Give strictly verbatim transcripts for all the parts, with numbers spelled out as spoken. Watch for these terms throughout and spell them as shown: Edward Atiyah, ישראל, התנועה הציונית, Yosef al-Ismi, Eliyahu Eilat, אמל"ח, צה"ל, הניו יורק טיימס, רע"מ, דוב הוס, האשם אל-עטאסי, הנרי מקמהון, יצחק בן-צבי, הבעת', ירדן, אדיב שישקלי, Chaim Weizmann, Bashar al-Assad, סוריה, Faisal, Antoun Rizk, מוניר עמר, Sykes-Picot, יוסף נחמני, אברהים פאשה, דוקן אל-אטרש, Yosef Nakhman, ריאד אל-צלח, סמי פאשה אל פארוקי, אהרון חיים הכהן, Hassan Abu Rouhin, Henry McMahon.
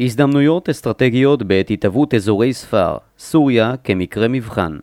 הזדמנויות אסטרטגיות בעת התהוות אזורי ספר, סוריה כמקרה מבחן.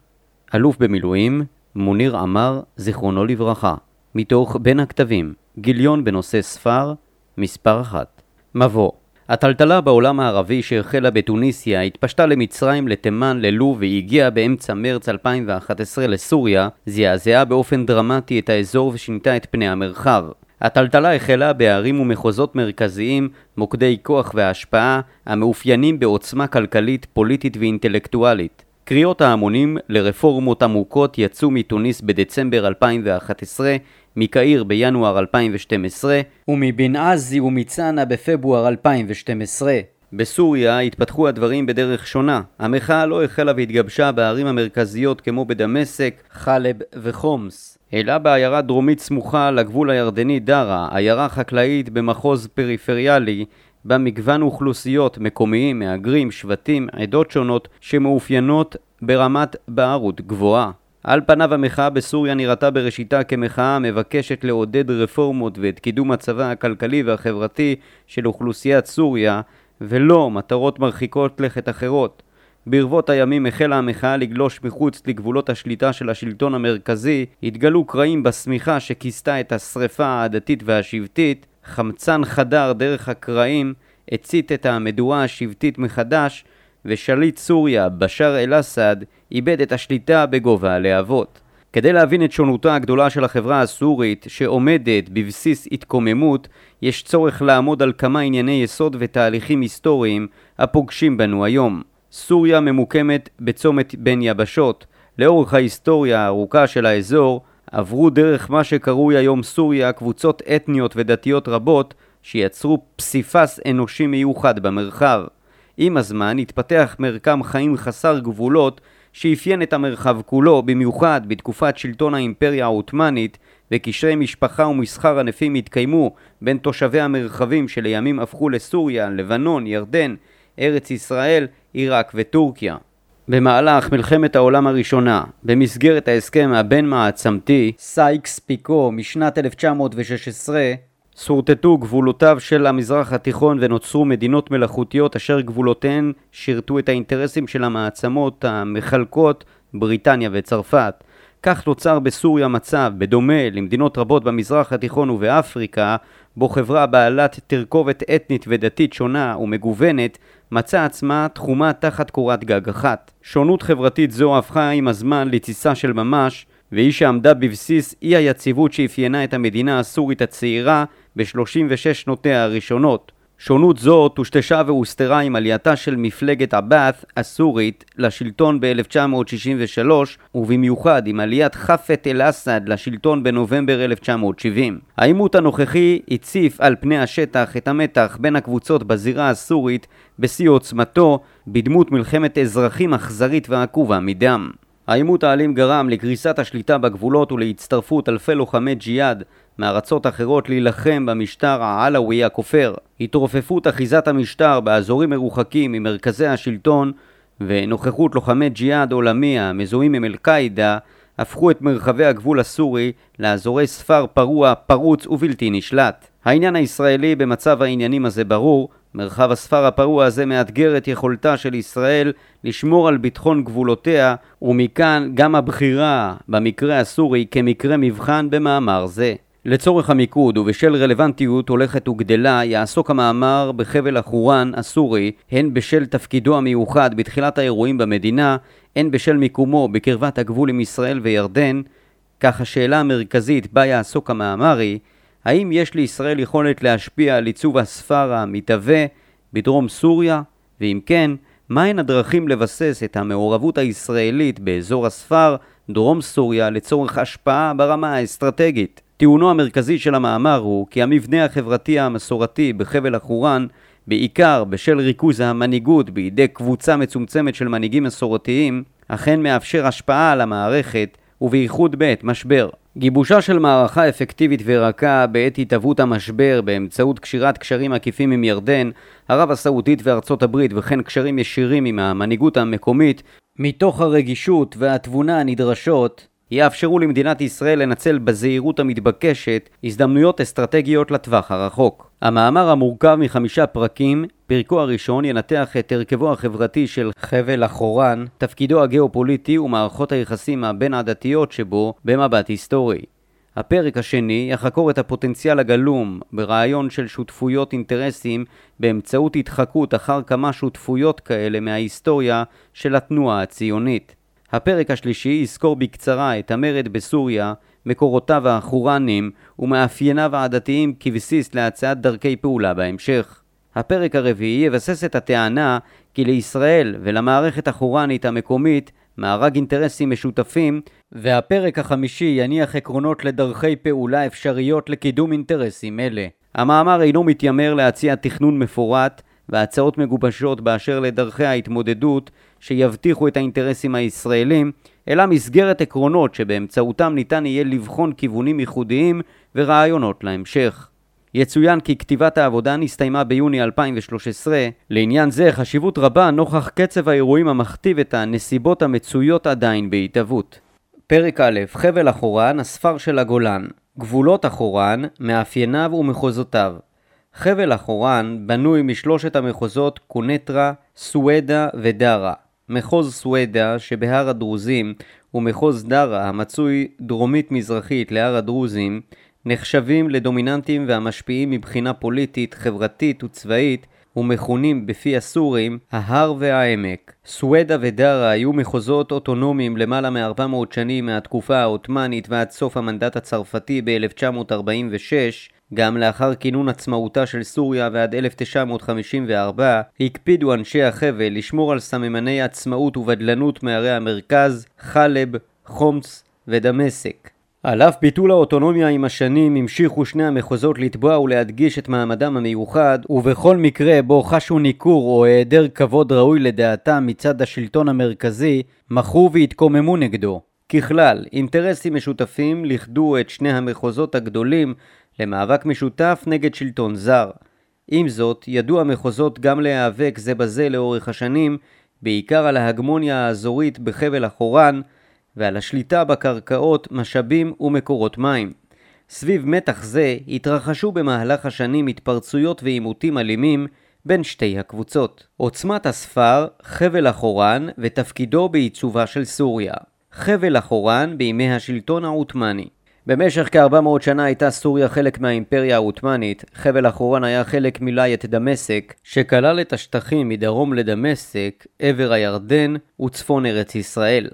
אלוף במילואים, מוניר עמר, זיכרונו לברכה. מתוך בין הכתבים, גיליון בנושא ספר, מספר אחת. מבוא. הטלטלה בעולם הערבי שהחלה בתוניסיה התפשטה למצרים, לתימן, ללוב והגיעה באמצע מרץ אלפיים ואחת עשרה לסוריה, זעזעה באופן דרמטי את האזור ושינתה את פני המרחב. הטלטלה החלה בערים ומחוזות מרכזיים, מוקדי כוח וההשפעה, המאופיינים בעוצמה כלכלית, פוליטית ואינטלקטואלית. קריאות ההמונים לרפורמות עמוקות יצאו מתוניס בדצמבר אלפיים ואחת עשרה, מקהיר בינואר אלפיים ושתים עשרה ומבנעזי ומצנע בפברואר אלפיים ושתים עשרה. בסוריה התפתחו הדברים בדרך שונה. המחאה לא החלה והתגבשה בערים המרכזיות כמו בדמשק, חלב וחומס, אלא בעיירה דרומית סמוכה לגבול הירדני דרה, עיירה חקלאית במחוז פריפריאלי, במגוון אוכלוסיות, מקומיים, מהגרים, שבטים, עדות שונות שמאופיינות ברמת בערות גבוהה. על פניו המחאה בסוריה נראתה בראשיתה כמחאה מבקשת לעודד רפורמות ואת קידום הצבא הכלכלי והחברתי של אוכלוסיית סוריה, ולא מטרות מרחיקות לכת אחרות. ברבות הימים החלה המחאה לגלוש מחוץ לגבולות השליטה של השלטון המרכזי, התגלו קרעים בסמיכה שכיסתה את השריפה העדתית והשבטית, חמצן חדר דרך הקרעים, הצית את המדורה השבטית מחדש, ושליט סוריה, בשאר אל-אסד, איבד את השליטה בגובה הלהבות. כדי להבין את שונותה הגדולה של החברה הסורית, שעומדת בבסיס התקוממות, יש צורך לעמוד על כמה ענייני יסוד ותהליכים היסטוריים הפוגשים בנו היום. סוריה ממוקמת בצומת בין יבשות. לאורך ההיסטוריה הארוכה של האזור, עברו דרך מה שקרוי היום סוריה קבוצות אתניות ודתיות רבות שיצרו פסיפס אנושי מיוחד במרחב. עם הזמן התפתח מרקם חיים חסר גבולות שאפיין את המרחב כולו, במיוחד בתקופת שלטון האימפריה העות'מאנית, וקשרי משפחה ומסחר ענפים התקיימו בין תושבי המרחבים שלימים הפכו לסוריה, לבנון, ירדן, ארץ ישראל, עיראק וטורקיה. במהלך מלחמת העולם הראשונה, במסגרת ההסכם הבין-מעצמתי סייקס-פיקו משנת אלף תשע מאות ושש עשרה, סורטטו גבולותיו של המזרח התיכון ונוצרו מדינות מלאכותיות אשר גבולותיהן שירתו את האינטרסים של המעצמות המחלקות בריטניה וצרפת. כך נוצר בסוריה מצב, בדומה למדינות רבות במזרח התיכון ובאפריקה, בו חברה בעלת תרכובת אתנית ודתית שונה ומגוונת, מצא עצמה תחומה תחת קורת גג אחת. שונות חברתית זו הפכה עם הזמן לתסיסה של ממש, והיא שעמדה בבסיס אי היציבות שאפיינה את המדינה הסורית הצעירה ב-שלושים ושש שנותיה הראשונות. שונות זו תושטשה והוסתרה עם עלייתה של מפלגת הבאס הסורית לשלטון ב-אלף תשע מאות שישים ושלוש, ובמיוחד עם עליית חפת אל-אסד לשלטון בנובמבר אלף תשע מאות שבעים. העימות הנוכחי הציף על פני השטח את המתח בין הקבוצות בזירה הסורית בשיא עוצמתו, בדמות מלחמת אזרחים אכזרית ועקובה מדם. העימות האלים גרם לקריסת השליטה בגבולות ולהצטרפות אלפי לוחמי ג'יהאד מארצות אחרות להילחם במשטר העלאווי הכופר. התרופפות אחיזת המשטר באזורים מרוחקים ממרכזי השלטון ונוכחות לוחמי ג'יהאד עולמי המזוהים עם אל-קאידה הפכו את מרחבי הגבול הסורי לאזורי ספר פרוע, פרוץ ובלתי נשלט. העניין הישראלי במצב העניינים הזה ברור. מרחב הספר הפרוע הזה מאתגר את יכולתה של ישראל לשמור על ביטחון גבולותיה, ומכאן גם הבחירה במקרה הסורי כמקרה מבחן במאמר זה. לצורך המיקוד ובשל רלוונטיות הולכת וגדלה יעסוק המאמר בחבל החורן הסורי, הן בשל תפקידו המיוחד בתחילת האירועים במדינה, הן בשל מיקומו בקרבת הגבול עם ישראל וירדן. כך השאלה המרכזית בה יעסוק המאמר היא, האם יש לישראל יכולת להשפיע על עיצוב הספר המתהווה בדרום סוריה? ואם כן, מהן הדרכים לבסס את המעורבות הישראלית באזור הספר דרום סוריה לצורך השפעה ברמה האסטרטגית? טיעונו המרכזי של המאמר הוא כי המבנה החברתי המסורתי בחבל החורן, בעיקר בשל ריכוז המנהיגות בידי קבוצה מצומצמת של מנהיגים מסורתיים, אכן מאפשר השפעה על המערכת ובייחוד בעת משבר. גיבושה של מערכה אפקטיבית ורכה בעת התהוות המשבר באמצעות קשירת קשרים עקיפים עם ירדן, ערב הסעודית וארצות הברית, וכן קשרים ישירים עם המנהיגות המקומית, מתוך הרגישות והתבונה הנדרשות, יאפשרו למדינת ישראל לנצל בזהירות המתבקשת הזדמנויות אסטרטגיות לטווח הרחוק. המאמר המורכב מחמישה פרקים, פרקו הראשון ינתח את הרכבו החברתי של חבל אחורן, תפקידו הגיאופוליטי ומערכות היחסים הבין עדתיות שבו במבט היסטורי. הפרק השני יחקור את הפוטנציאל הגלום ברעיון של שותפויות אינטרסים באמצעות התחקות אחר כמה שותפויות כאלה מההיסטוריה של התנועה הציונית. הפרק השלישי יזכור בקצרה את המרד בסוריה, מקורותיו האחורניים ומאפייניו העדתיים כבסיס להצעת דרכי פעולה בהמשך. הפרק הרביעי יבסס את הטענה כי לישראל ולמערכת האחורנית המקומית מארג אינטרסים משותפים, והפרק החמישי יניח עקרונות לדרכי פעולה אפשריות לקידום אינטרסים אלה. המאמר אינו מתיימר להציע תכנון מפורט והצעות מגובשות באשר לדרכי ההתמודדות שיבטיחו את האינטרסים הישראלים, אלא מסגרת עקרונות שבאמצעותם ניתן יהיה לבחון כיוונים ייחודיים ורעיונות להמשך. יצוין כי כתיבת העבודה נסתיימה ביוני אלפיים ושלוש עשרה. לעניין זה חשיבות רבה נוכח קצב האירועים המכתיב את הנסיבות המצויות עדיין בהתהוות. פרק א', חבל אחורן, הספר של הגולן. גבולות אחורן, מאפייניו ומחוזותיו. חבל אחורן בנוי משלושת המחוזות קונטרה, סואדה ודרה. מחוז סואדה שבהר הדרוזים ומחוז דרה המצוי דרומית מזרחית להר הדרוזים נחשבים לדומיננטים והמשפיעים מבחינה פוליטית, חברתית וצבאית ומכונים בפי הסורים ההר והעמק. סואדה ודרה היו מחוזות אוטונומיים למעלה מ-ארבע מאות שנים מהתקופה העות'מאנית ועד סוף המנדט הצרפתי ב-אלף תשע מאות ארבעים ושש. גם לאחר כינון עצמאותה של סוריה ועד אלף תשע מאות חמישים וארבע, הקפידו אנשי החבל לשמור על סממני עצמאות ובדלנות מערי המרכז, חלב, חומס ודמשק. על אף ביטול האוטונומיה עם השנים, המשיכו שני המחוזות לטבוע ולהדגיש את מעמדם המיוחד, ובכל מקרה בו חשו ניכור או היעדר כבוד ראוי לדעתם מצד השלטון המרכזי, מחו והתקוממו נגדו. ככלל, אינטרסים משותפים לכדו את שני המחוזות הגדולים למאבק משותף נגד שלטון זר. עם זאת, ידעו המחוזות גם להיאבק זה בזה לאורך השנים, בעיקר על ההגמוניה האזורית בחבל אחורן, ועל השליטה בקרקעות, משאבים ומקורות מים. סביב מתח זה התרחשו במהלך השנים התפרצויות ועימותים אלימים בין שתי הקבוצות. עוצמת הספר, חבל אחורן ותפקידו בעיצובה של סוריה. חבל אחורן בימי השלטון העות'מאני. במשך כ-ארבע מאות שנה הייתה סוריה חלק מהאימפריה העות'מאנית. חבל אחורן היה חלק מלאיית דמשק, שכלל את השטחים מדרום לדמשק, עבר הירדן וצפון ארץ ישראל.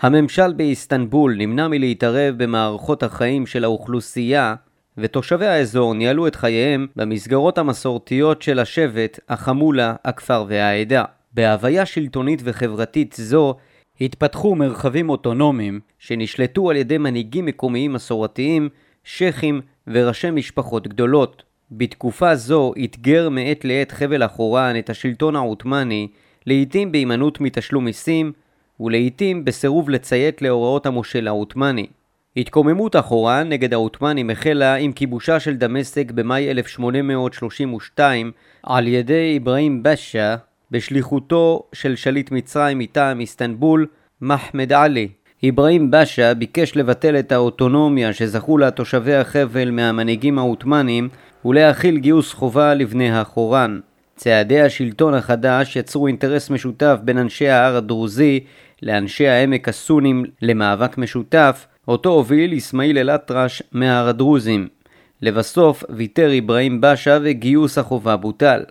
הממשל באיסטנבול נמנע מלהתערב במערכות החיים של האוכלוסייה, ותושבי האזור ניהלו את חייהם במסגרות המסורתיות של השבט, החמולה, הכפר והעדה. בהוויה שלטונית וחברתית זו, התפתחו מרחבים אוטונומיים שנשלטו על ידי מנהיגים מקומיים מסורתיים, שכים וראשי משפחות גדולות. בתקופה זו התגר מעת לעת חבל אחורן את השלטון העות'מאני, לעתים בהימנעות מתשלום מיסים ולעתים בסירוב לציית להוראות המושל העות'מאני. התקוממות אחורן נגד העות'מאנים החלה עם כיבושה של דמשק במאי אלף שמונה מאות שלושים ושתיים על ידי אברהים פאשה, בשליחותו של שליט מצרים מטעם איסטנבול, מחמד עלי. אברהים פאשה ביקש לבטל את האוטונומיה שזכו לה תושבי החבל מהמנהיגים העות'מאנים ולהחיל גיוס חובה לבני האחורן. צעדי השלטון החדש יצרו אינטרס משותף בין אנשי ההר הדרוזי לאנשי העמק הסונים למאבק משותף, אותו הוביל איסמעיל אל-אטרש מההר הדרוזים. לבסוף ויתר אברהים פאשה וגיוס החובה בוטל.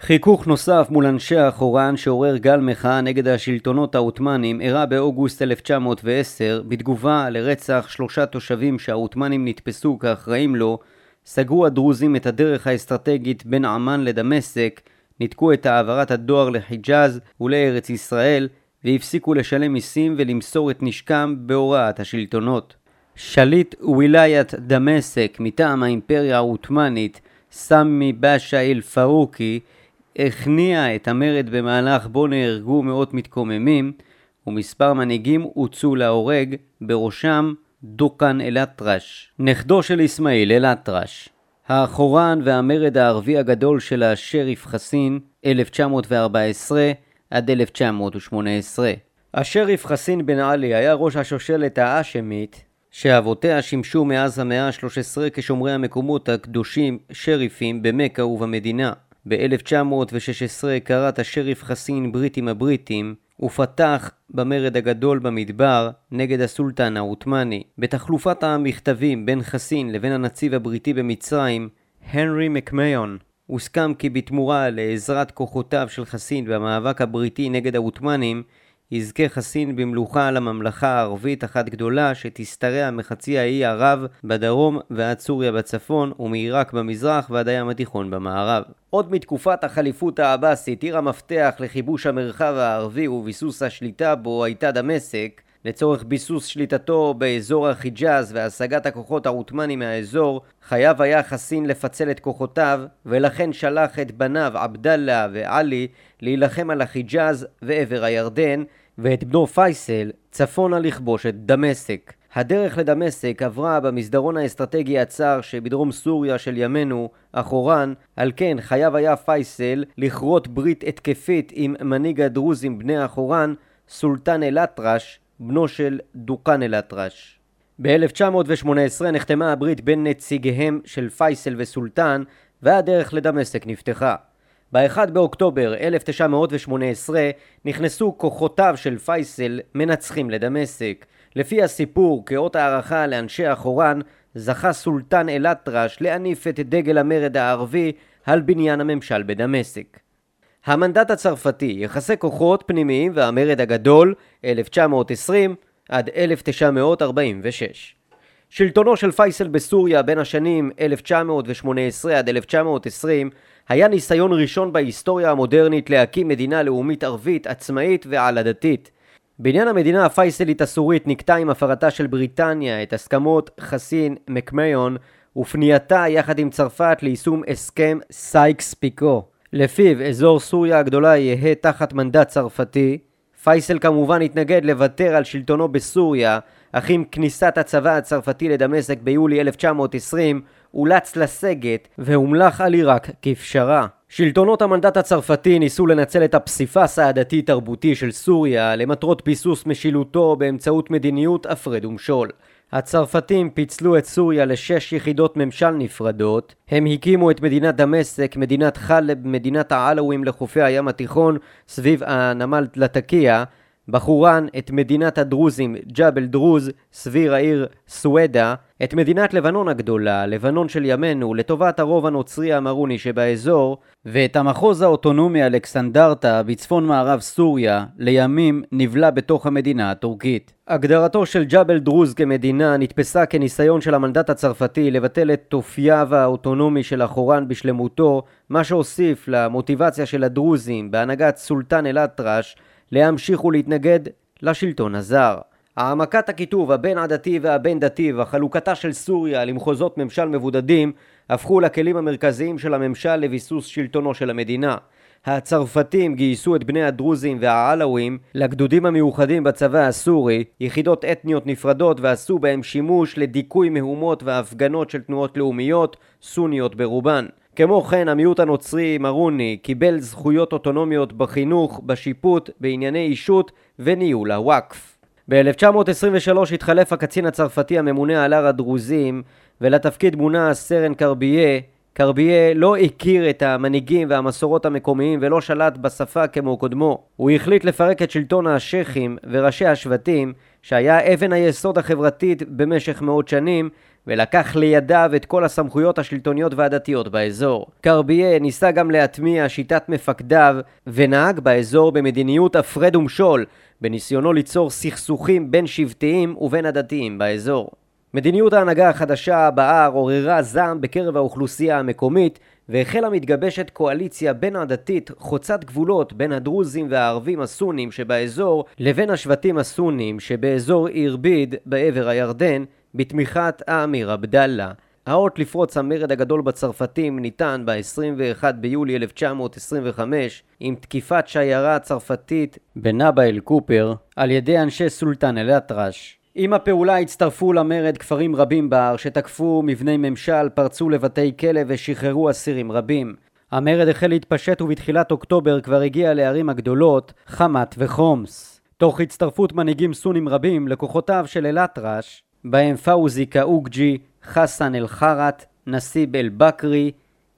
חיכוך נוסף מול אנשי האחורן שעורר גל מחאה נגד השלטונות העות'מאנים אירע באוגוסט אלף תשע מאות ועשר. בתגובה לרצח שלושה תושבים שהעות'מאנים נתפסו כאחראים לו, סגרו הדרוזים את הדרך האסטרטגית בין עמן לדמשק, ניתקו את העברת הדואר לחיג'אז ולארץ ישראל, והפסיקו לשלם מיסים ולמסור את נשקם בהוראת השלטונות. שליט וליית דמשק מטעם האימפריה העות'מאנית, סמי פאשה אל פארוקי, הכניע את המרד במהלך בו נהרגו מאות מתקוממים ומספר מנהיגים הוצאו להורג, בראשם דוקן אל-אטרש, נכדו של איסמעיל אל-אטרש. האחורן והמרד הערבי הגדול של השריף חסין, אלף תשע מאות וארבע עשרה עד אלף תשע מאות ושמונה עשרה. השריף חסין בן עלי היה ראש השושלת האשמית, שאבותיה שימשו מאז המאה ה-שלוש עשרה כשומרי המקומות הקדושים שריפים במקה ובמדינה. ב-אלף תשע מאות ושש עשרה קראת השריף חסין ברית עם הבריטים ופתח במרד הגדול במדבר נגד הסולטן העות'מאני. בתחלופת המכתבים בין חסין לבין הנציב הבריטי במצרים, הנרי מקמהון, הוסכם כי בתמורה לעזרת כוחותיו של חסין במאבק הבריטי נגד העות'מאנים, יזכה חסין במלוכה על הממלכה הערבית אחת גדולה שתשתרע מחצי האי ערב בדרום ועד סוריה בצפון ומעיראק במזרח ועד הים התיכון במערב. עוד מתקופת החליפות העבאסית, עיר המפתח לכיבוש המרחב הערבי וביסוס השליטה בו הייתה דמשק, לצורך ביסוס שליטתו באזור החיג'אז והשגת הכוחות העות'מאנים מהאזור, חייב היה חסין לפצל את כוחותיו, ולכן שלח את בניו עבדאללה ועלי להילחם על החיג'אז ועבר הירדן, ואת בנו פייסל צפונה לכבוש את דמשק. הדרך לדמשק עברה במסדרון האסטרטגי הצר שבדרום סוריה של ימינו, אחורן, על כן חייב היה פייסל לכרות ברית התקפית עם מנהיג הדרוזים בני אחורן, סולטן אל-אטרש, בנו של דוקן אל-אטרש. ב-אלף תשע מאות ושמונה עשרה נחתמה הברית בין נציגיהם של פייסל וסולטן והדרך לדמשק נפתחה. ב-אחד באוקטובר אלף תשע מאות ושמונה עשרה נכנסו כוחותיו של פייסל מנצחים לדמשק. לפי הסיפור, כאות הערכה לאנשי אחורן, זכה סולטן אל-אטרש להניף את דגל המרד הערבי על בניין הממשל בדמשק. המנדט הצרפתי, יחסי כוחות פנימיים והמרד הגדול, אלף תשע מאות ועשרים עד אלף תשע מאות ארבעים ושש. שלטונו של פייסל בסוריה בין השנים אלף תשע מאות ושמונה עשרה עד אלף תשע מאות ועשרים היה ניסיון ראשון בהיסטוריה המודרנית להקים מדינה לאומית ערבית עצמאית ועל הדתית. בעניין המדינה הפייסלית הסורית נקטע עם הפרתה של בריטניה את הסכמות חסין מקמהון ופנייתה יחד עם צרפת ליישום הסכם סייקס-פיקו, לפיו אזור סוריה הגדולה יהיה תחת מנדט צרפתי. פייסל כמובן התנגד לוותר על שלטונו בסוריה, אך עם כניסת הצבא הצרפתי לדמשק ביולי אלף תשע מאות ועשרים אולץ לסגת והומלך על עיראק כפשרה. שלטונות המנדט הצרפתי ניסו לנצל את הפסיפס העדתי-תרבותי של סוריה למטרות ביסוס משילותו באמצעות מדיניות הפרד ומשול. הצרפתים פיצלו את סוריה לשש יחידות ממשל נפרדות. הם הקימו את מדינת דמשק, מדינת חלב, מדינת העלווים לחופי הים התיכון סביב הנמל לטקיה, בחורן את מדינת הדרוזים ג'בל דרוז סביב העיר סואדה, את מדינת לבנון הגדולה, לבנון של ימינו, לטובת הרוב הנוצרי המרוני שבאזור, ואת המחוז האוטונומי אלכסנדרטה בצפון מערב סוריה, לימים נבלה בתוך המדינה הטורקית. הגדרתו של ג'בל דרוז כמדינה נתפסה כניסיון של המנדט הצרפתי לבטל את תופייו האוטונומי של אחורן בשלמותו, מה שהוסיף למוטיבציה של הדרוזים בהנהגת סולטן אל-אטרש להמשיך ולהתנגד לשלטון הזר. העמקת הכיתוב הבין עדתי והבין דתי וחלוקתה של סוריה למחוזות ממשל מבודדים הפכו לכלים המרכזיים של הממשל לביסוס שלטונו של המדינה. הצרפתים גייסו את בני הדרוזים והעלווים לגדודים המיוחדים בצבא הסורי, יחידות אתניות נפרדות, ועשו בהם שימוש לדיכוי מהומות והפגנות של תנועות לאומיות סוניות ברובן. כמו כן, המיעוט הנוצרי מרוני קיבל זכויות אוטונומיות בחינוך, בשיפוט, בענייני אישות וניהול הוואקף. ב-אלף תשע מאות עשרים ושלוש התחלף הקצין הצרפתי הממונה על הר הדרוזים, ולתפקיד מונה סרן קרביה. קרביה לא הכיר את המנהיגים והמסורות המקומיים ולא שלט בשפה כמו קודמו. הוא החליט לפרק את שלטון השייכים וראשי השבטים, שהיה אבן היסוד החברתית במשך מאות שנים, ולקח לידיו את כל הסמכויות השלטוניות והדתיות באזור. קרביה ניסה גם להטמיע שיטת מפקדיו ונהג באזור במדיניות הפרד ומשול, בניסיונו ליצור סכסוכים בין שבטיים ובין הדתיים באזור. מדיניות ההנהגה החדשה באה עוררה זעם בקרב האוכלוסייה המקומית, והחלה מתגבשת קואליציה בין עדתית חוצת גבולות בין הדרוזים והערבים הסונים שבאזור לבין השבטים הסונים שבאזור עיר ביד בעבר הירדן, בתמיכת האמיר עבדאללה. האות לפרוץ המרד הגדול בצרפתים ניתן ב-עשרים ואחד ביולי אלף תשע מאות עשרים וחמש עם תקיפת שיירה צרפתית בנאבא אל קופר על ידי אנשי סולטן אל-אטרש. עם הפעולה הצטרפו למרד כפרים רבים בהר שתקפו מבני ממשל, פרצו לבתי כלא ושחררו אסירים רבים. המרד החל להתפשט ובתחילת אוקטובר כבר הגיע לערים הגדולות חמת וחומס. תוך הצטרפות מנהיגים סונים רבים לכוחותיו של אל-אטרש, בהם פאוזי קאוג'י, חסן אל-חרת, נסיב אל-בקרי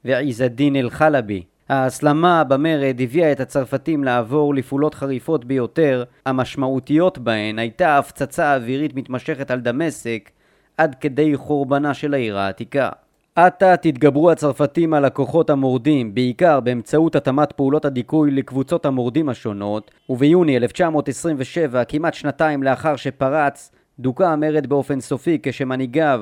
ועיזדין אל-חלבי. ההסלמה במרד הביאה את הצרפתים לעבור לפעולות חריפות ביותר, המשמעותיות בהן הייתה הפצצה אווירית מתמשכת על דמשק עד כדי חורבנה של העיר העתיקה. עתה תתגברו הצרפתים על הכוחות המורדים, בעיקר באמצעות התאמת פעולות הדיכוי לקבוצות המורדים השונות, וביוני אלף תשע מאות עשרים ושבע, כמעט שנתיים לאחר שפרץ, דוכא המרד באופן סופי כשמנהיגיו,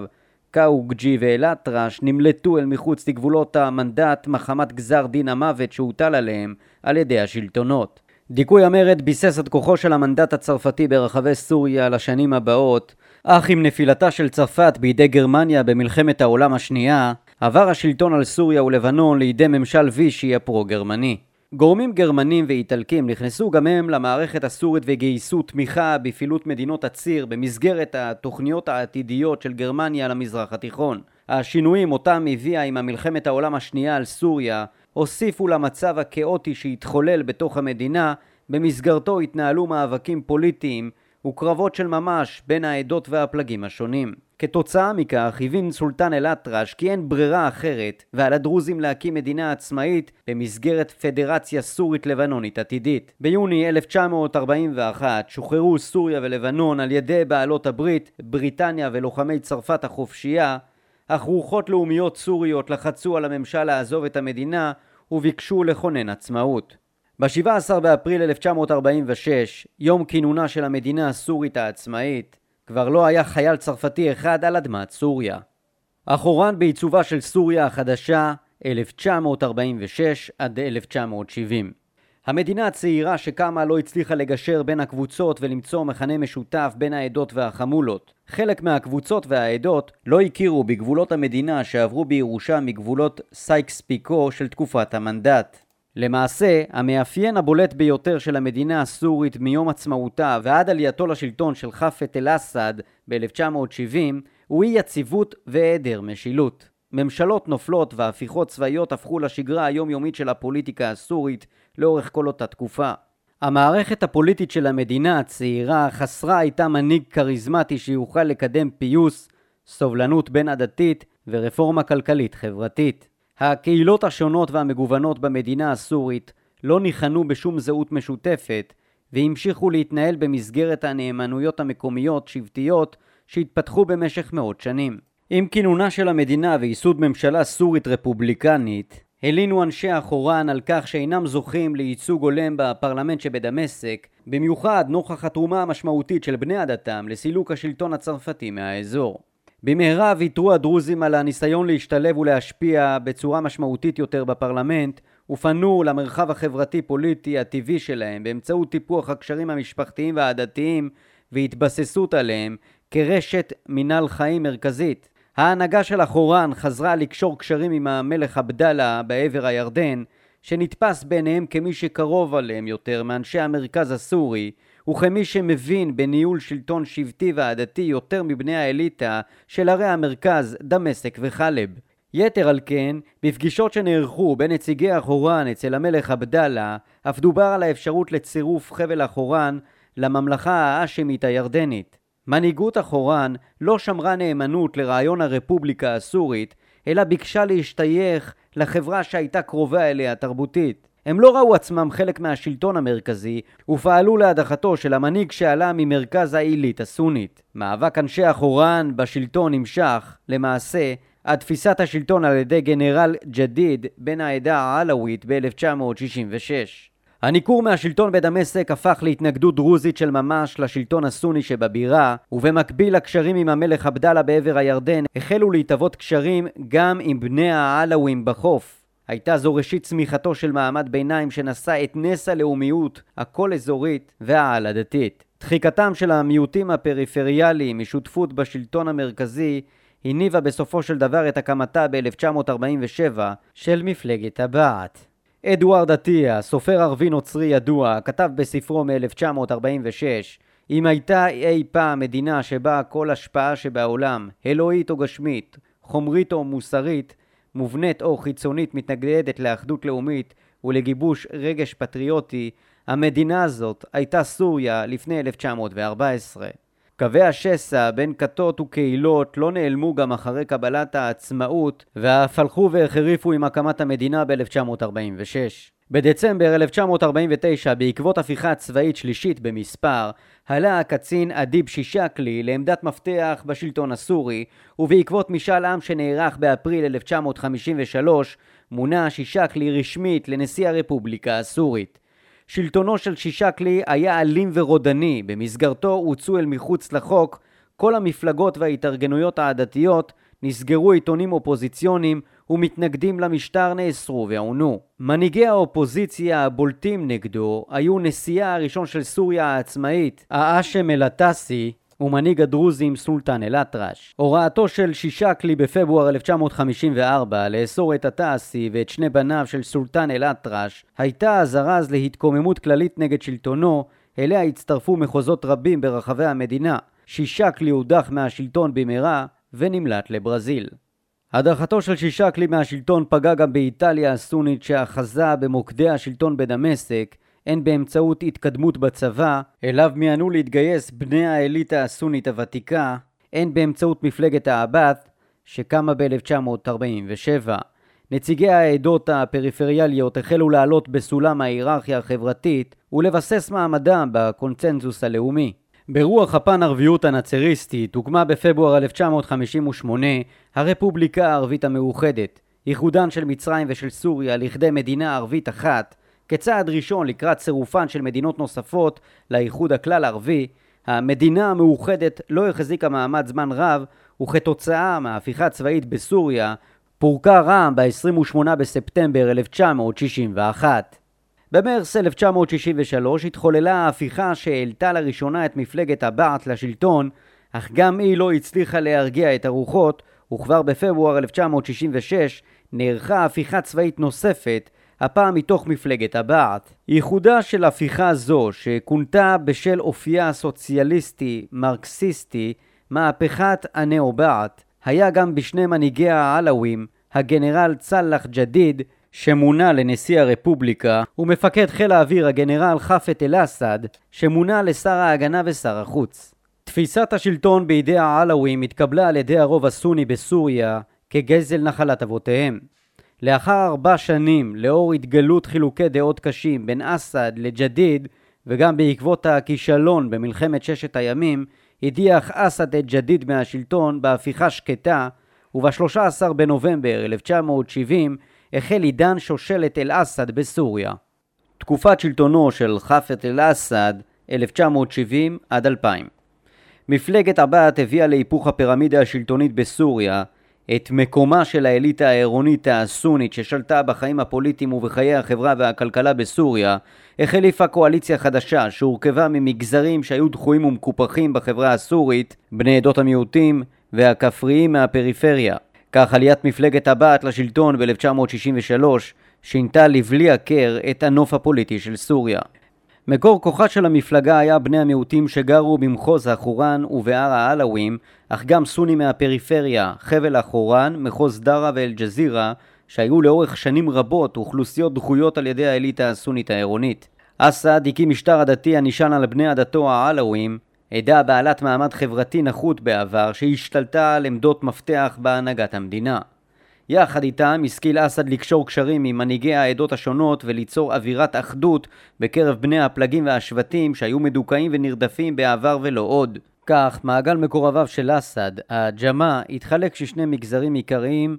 קאוג'י ואל-אטרש, נמלטו אל מחוץ לגבולות המנדט מחמת גזר דין המוות שהוטל עליהם על ידי השלטונות. דיכוי המרד ביסס את כוחו של המנדט הצרפתי ברחבי סוריה לשנים הבאות, אך עם נפילתה של צרפת בידי גרמניה במלחמת העולם השנייה, עבר השלטון על סוריה ולבנון לידי ממשל וישי הפרו-גרמני. גורמים גרמנים ואיטלקים נכנסו גם הם למערכת הסורית וגייסו תמיכה בפעילות מדינות הציר במסגרת התוכניות העתידיות של גרמניה למזרח התיכון. השינויים אותם הביאה עם מלחמת העולם השנייה על סוריה, הוסיפו למצב הכאוטי שהתחולל בתוך המדינה, במסגרתו התנהלו מאבקים פוליטיים וקרבות של ממש בין העדות והפלגים השונים. כתוצאה מכך הבין סולטן אל-אטרש כי אין ברירה אחרת ועל הדרוזים להקים מדינה עצמאית במסגרת פדרציה סורית לבנונית עתידית. ביוני אלף תשע מאות ארבעים ואחת שוחררו סוריה ולבנון על ידי בעלות הברית, בריטניה ולוחמי צרפת החופשייה, אך רוחות לאומיות סוריות לחצו על הממשל לעזוב את המדינה וביקשו לכונן עצמאות. ב-שבעה עשר באפריל אלף תשע מאות ארבעים ושש, יום כינונה של המדינה הסורית העצמאית, כבר לא היה חייל צרפתי אחד על אדמת סוריה. אחורן בעיצובה של סוריה החדשה, אלף תשע מאות ארבעים ושש עד אלף תשע מאות שבעים. המדינה הצעירה שקמה לא הצליחה לגשר בין הקבוצות ולמצוא מכנה משותף בין העדות והחמולות. חלק מהקבוצות והעדות לא הכירו בגבולות המדינה שעברו בירושה מגבולות סייקס-פיקו של תקופת המנדט. למעשה, המאפיין הבולט ביותר של המדינה הסורית מיום עצמאותה ועד עלייתו לשלטון של חפת אל-אסד ב-אלף תשע מאות שבעים הוא אי יציבות והיעדר משילות. ממשלות נופלות והפיכות צבאיות הפכו לשגרה היומיומית של הפוליטיקה הסורית לאורך כל אותה תקופה. המערכת הפוליטית של המדינה הצעירה חסרה הייתה מנהיג כריזמטי שיוכל לקדם פיוס, סובלנות בין עדתית ורפורמה כלכלית חברתית. הקהילות השונות והמגוונות במדינה הסורית לא ניחנו בשום זהות משותפת והמשיכו להתנהל במסגרת הנאמנויות המקומיות שבטיות שהתפתחו במשך מאות שנים. עם כינונה של המדינה וייסוד ממשלה סורית רפובליקנית, הלינו אנשי החורן על כך שאינם זוכים לייצוג הולם בפרלמנט שבדמשק, במיוחד נוכח התרומה המשמעותית של בני עדתם לסילוק השלטון הצרפתי מהאזור. במהרה ויתרו הדרוזים על הניסיון להשתלב ולהשפיע בצורה משמעותית יותר בפרלמנט, ופנו למרחב החברתי-פוליטי הטבעי שלהם באמצעות טיפוח הקשרים המשפחתיים והעדתיים והתבססות עליהם כרשת מנהל חיים מרכזית. ההנהגה של החורן חזרה לקשור קשרים עם המלך עבדאללה בעבר הירדן, שנתפס ביניהם כמי שקרוב עליהם יותר מאנשי המרכז הסורי, וכמי שמבין בניהול שלטון שבטי ועדתי יותר מבני האליטה של ערי המרכז, דמשק וחלב. יתר על כן, בפגישות שנערכו בין נציגי החורן אצל המלך עבדאללה, אף דובר על האפשרות לצירוף חבל החורן לממלכה האשמית הירדנית. מנהיגות החורן לא שמרה נאמנות לרעיון הרפובליקה הסורית, אלא ביקשה להשתייך לחברה שהייתה קרובה אליה תרבותית. הם לא ראו עצמם חלק מהשלטון המרכזי ופעלו להדחתו של המנהיג שעלה ממרכז העילית הסונית. מאבק אנשי החורן בשלטון נמשך, למעשה, עד תפיסת השלטון על ידי גנרל ג'דיד בן העדה העלווית ב-אלף תשע מאות שישים ושש. הניכור מהשלטון בדמשק הפך להתנגדות דרוזית של ממש לשלטון הסוני שבבירה, ובמקביל הקשרים עם המלך עבדאללה בעבר הירדן החלו להתהוות קשרים גם עם בני העלווים בחוף. הייתה זו ראשית צמיחתו של מעמד ביניים שנשא את נס הלאומיות, הכל אזורית והעל-עדתית. דחיקתם של המיעוטים הפריפריאליים משותפות בשלטון המרכזי הניבה בסופו של דבר את הקמתה ב-אלף תשע מאות ארבעים ושבע של מפלגת הבעת. אדוארד עטיה, סופר ערבי נוצרי ידוע, כתב בספרו מ-אלף תשע מאות ארבעים ושש, אם הייתה אי פעם מדינה שבה כל השפעה שבעולם, אלוהית או גשמית, חומרית או מוסרית, מובנית או חיצונית מתנגדת לאחדות לאומית ולגיבוש רגש פטריוטי, המדינה הזאת הייתה סוריה לפני אלף תשע מאות וארבע עשרה. קווי השסע בין כתות וקהילות לא נעלמו גם אחרי קבלת העצמאות, ואף הלכו והחריפו עם הקמת המדינה ב-אלף תשע מאות ארבעים ושש. בדצמבר אלף תשע מאות ארבעים ותשע, בעקבות הפיכה צבאית שלישית במספר, עלה הקצין אדיב שישקלי לעמדת מפתח בשלטון הסורי, ובעקבות משאל עם שנערך באפריל אלף תשע מאות חמישים ושלוש, מונה שישקלי רשמית לנשיא הרפובליקה הסורית. שלטונו של שישקלי היה אלים ורודני, במסגרתו הוצאו אל מחוץ לחוק כל המפלגות וההתארגנויות העדתיות, נסגרו עיתונים אופוזיציוניים ומתנגדים למשטר נאסרו ועונו. מנהיגי האופוזיציה הבולטים נגדו היו נשיאה הראשון של סוריה העצמאית, האשם אל-עטאסי, ומנהיג הדרוזים סולטן אל-אטרש. הוראתו של שישקלי בפברואר אלף תשע מאות חמישים וארבע לאסור את עטאסי ואת שני בניו של סולטן אל-אטרש הייתה הזרז להתקוממות כללית נגד שלטונו, אליה הצטרפו מחוזות רבים ברחבי המדינה. שישקלי הודח מהשלטון במהרה ונמלט לברזיל. הדרכתו של שישקלי מהשלטון פגע גם באיטליה הסונית שאחזה במוקדי השלטון בדמשק, הן באמצעות התקדמות בצבא, אליו מיענו להתגייס בני האליטה הסונית הוותיקה, הן באמצעות מפלגת העבאס שקמה ב-אלף תשע מאות ארבעים ושבע. נציגי העדות הפריפריאליות החלו לעלות בסולם ההיררכיה החברתית ולבסס מעמדם בקונצנזוס הלאומי. ברוח הפן ערביות הנצריסטית הוקמה בפברואר אלף תשע מאות חמישים ושמונה הרפובליקה הערבית המאוחדת, ייחודן של מצרים ושל סוריה לכדי מדינה ערבית אחת, כצעד ראשון לקראת צירופן של מדינות נוספות לאיחוד הכלל ערבי. המדינה המאוחדת לא החזיקה מעמד זמן רב, וכתוצאה מההפיכה הצבאית בסוריה פורקה רע"מ ב-עשרים ושמונה בספטמבר אלף תשע מאות שישים ואחת. במרס אלף תשע מאות שישים ושלוש התחוללה ההפיכה שהעלתה לראשונה את מפלגת הבעת' לשלטון, אך גם היא לא הצליחה להרגיע את הרוחות, וכבר בפברואר אלף תשע מאות שישים ושש נערכה הפיכה צבאית נוספת, הפעם מתוך מפלגת הבעת'. ייחודה של הפיכה זו, שכונתה בשל אופייה סוציאליסטי-מרקסיסטי מהפכת הנאו-בעת', היה גם בשני מנהיגי העלווים, הגנרל סלאח ג'דיד, שמונה לנשיא הרפובליקה, ומפקד חיל האוויר הגנרל חפז אל-אסד, שמונה לשר ההגנה ושר החוץ. תפיסת השלטון בידי העלווים התקבלה על ידי הרוב הסוני בסוריה כגזל נחלת אבותיהם. לאחר ארבע שנים, לאור התגלות חילוקי דעות קשים בין אסד לג'דיד, וגם בעקבות הכישלון במלחמת ששת הימים, הדיח אסד את ג'דיד מהשלטון בהפיכה שקטה, וב-שלושה עשר בנובמבר אלף תשע מאות שבעים החל עידן שושלת אל-אסד בסוריה. תקופת שלטונו של חפז אל-אסד, אלף תשע מאות שבעים עד אלפיים. מפלגת הבעת' הביאה להיפוך הפירמידה השלטונית בסוריה, את מקומה של האליטה העירונית הסונית ששלטה בחיים הפוליטיים ובחיי החברה והכלכלה בסוריה, החליפה קואליציה חדשה שהורכבה ממגזרים שהיו דחויים ומקופחים בחברה הסורית, בני עדות המיעוטים והכפריים מהפריפריה. כך עליית מפלגת הבעת' לשלטון ב-אלף תשע מאות שישים ושלוש שינתה לבלי הכר את הנוף הפוליטי של סוריה. מקור כוחה של המפלגה היה בני המיעוטים שגרו במחוז החורן ובער העלווים, אך גם סוני מהפריפריה, חבל החורן, מחוז דרה ואל-ג'זירה, שהיו לאורך שנים רבות אוכלוסיות דחויות על ידי האליטה הסונית העירונית. אסד הקים משטר עדתי הנשען על בני עדתו העלווים, עדה בעלת מעמד חברתי נחות בעבר שהשתלטה על עמדות מפתח בהנהגת המדינה. יחד איתם השכיל אסד לקשור קשרים עם מנהיגי העדות השונות וליצור אווירת אחדות בקרב בני הפלגים והשבטים שהיו מדוכאים ונרדפים בעבר ולא עוד. כך מעגל מקורביו של אסד, הג'מה, התחלק ששני מגזרים עיקריים.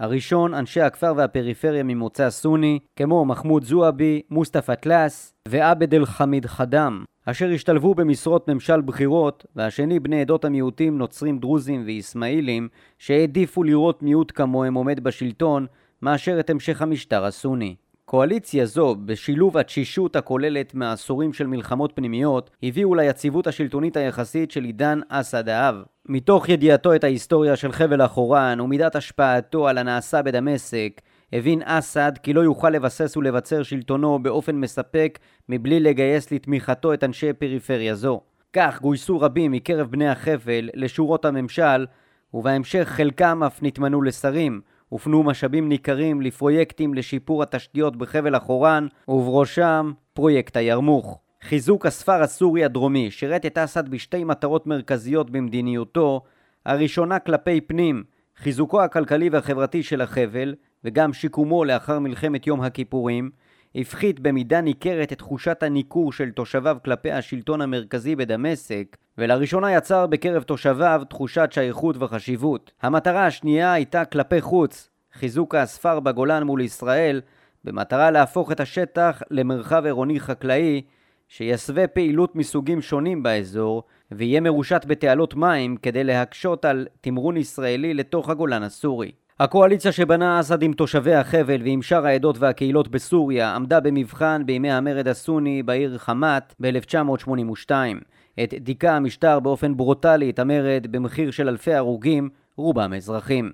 הראשון, אנשי הכפר והפריפריה ממוצא סוני, כמו מחמוד זועבי, מוסטפא טלאס ועבד אל חמיד חדם, אשר השתלבו במשרות ממשל בחירות, והשני בני עדות המיעוטים נוצרים דרוזים ואיסמעילים, שהעדיפו לראות מיעוט כמוהם עומד בשלטון, מאשר את המשך המשטר הסוני. קואליציה זו, בשילוב התשישות הכוללת מעשורים של מלחמות פנימיות, הביאו ליציבות השלטונית היחסית של עידן אסד האב. מתוך ידיעתו את ההיסטוריה של חבל החורן ומידת השפעתו על הנעשה בדמשק, הבין אסד כי לא יוכל לבסס ולבצר שלטונו באופן מספק מבלי לגייס לתמיכתו את אנשי פריפריה זו. כך גויסו רבים מקרב בני החבל לשורות הממשל, ובהמשך חלקם אף נתמנו לשרים, הופנו משאבים ניכרים לפרויקטים לשיפור התשתיות בחבל החורן, ובראשם פרויקט הירמוך. חיזוק הספר הסורי הדרומי שירת את אסד בשתי מטרות מרכזיות במדיניותו, הראשונה כלפי פנים, חיזוקו הכלכלי והחברתי של החבל, וגם שיקומו לאחר מלחמת יום הכיפורים, הפחית במידה ניכרת את תחושת הניכור של תושביו כלפי השלטון המרכזי בדמשק, ולראשונה יצר בקרב תושביו תחושת שייכות וחשיבות. המטרה השנייה הייתה כלפי חוץ, חיזוק הספר בגולן מול ישראל, במטרה להפוך את השטח למרחב עירוני חקלאי, שיסווה פעילות מסוגים שונים באזור, ויהיה מרושת בתעלות מים כדי להקשות על תמרון ישראלי לתוך הגולן הסורי. הקואליציה שבנה אסד עם תושבי החבל ועם שאר העדות והקהילות בסוריה עמדה במבחן בימי המרד הסוני בעיר חמת ב-אלף תשע מאות שמונים ושתיים. את דיכא המשטר באופן ברוטלי את המרד במחיר של אלפי הרוגים, רובם אזרחים.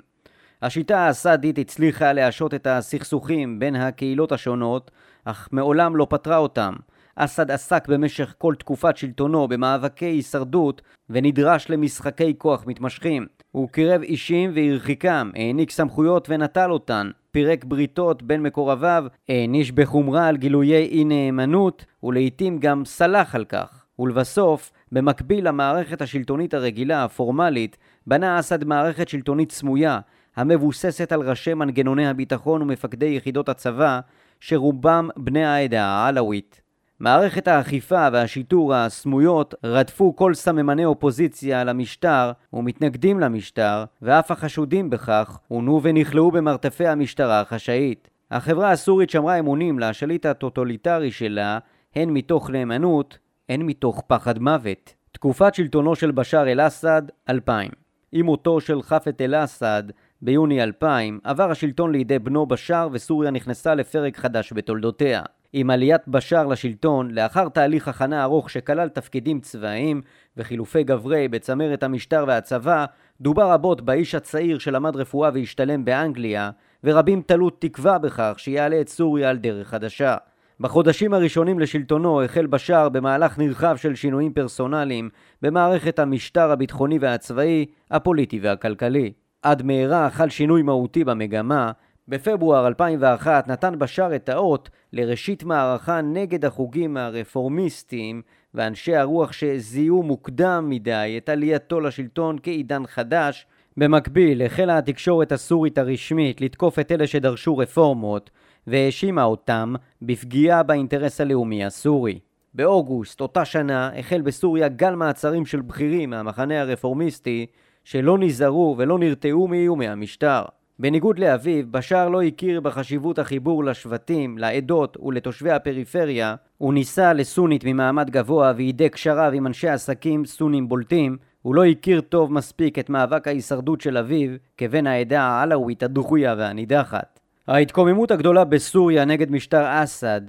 השיטה האסדית הצליחה להשות את הסכסוכים בין הקהילות השונות, אך מעולם לא פתרה אותם. אסד עסק במשך כל תקופת שלטונו במאבקי הישרדות ונדרש למשחקי כוח מתמשכים. הוא קירב אישים והרחיקם, העניק סמכויות ונטל אותן, פירק בריתות בין מקורביו, העניש בחומרה על גילויי אי נאמנות ולעיתים גם סלח על כך. ולבסוף, במקביל למערכת השלטונית הרגילה הפורמלית, בנה אסד מערכת שלטונית סמויה, המבוססת על ראשי מנגנוני הביטחון ומפקדי יחידות הצבא, שרובם בני העדה העלווית. מערכת האכיפה והשיטור הסמויות רדפו כל סממני אופוזיציה למשטר ומתנגדים למשטר, ואף החשודים בכך הונו ונכלאו במרתפי המשטרה החשאית. החברה הסורית שמרה אמונים לשליט הטוטליטרי שלה, הן מתוך נאמנות, הן מתוך פחד מוות. תקופת שלטונו של בשאר אל-אסד, אלפיים. עם מותו של חפת אל-אסד ביוני אלפיים, עבר השלטון לידי בנו בשאר וסוריה נכנסה לפרק חדש בתולדותיה. עם עליית בשאר לשלטון, לאחר תהליך הכנה ארוך שכלל תפקידים צבאיים וחילופי גברי בצמרת המשטר והצבא, דובר רבות באיש הצעיר שלמד רפואה והשתלם באנגליה, ורבים תלו תקווה בכך שיעלה את סוריה על דרך חדשה. בחודשים הראשונים לשלטונו החל בשאר במהלך נרחב של שינויים פרסונליים במערכת המשטר הביטחוני והצבאי, הפוליטי והכלכלי. עד מהרה חל שינוי מהותי במגמה. בפברואר אלפיים ואחת נתן בשאר את האות לראשית מערכה נגד החוגים הרפורמיסטיים ואנשי הרוח שזיהו מוקדם מדי את עלייתו לשלטון כעידן חדש. במקביל החלה התקשורת הסורית הרשמית לתקוף את אלה שדרשו רפורמות והאשימה אותם בפגיעה באינטרס הלאומי הסורי. באוגוסט אותה שנה החל בסוריה גל מעצרים של בכירים מהמחנה הרפורמיסטי שלא נזהרו ולא נרתעו מאיומי המשטר. בניגוד לאביו, בשאר לא הכיר בחשיבות החיבור לשבטים, לעדות ולתושבי הפריפריה. הוא ניסה לסונית ממעמד גבוה ועידי קשריו עם אנשי עסקים סונים בולטים. הוא לא הכיר טוב מספיק את מאבק ההישרדות של אביו כבן העדה העלווית הדחויה והנידחת. ההתקוממות הגדולה בסוריה נגד משטר אסד,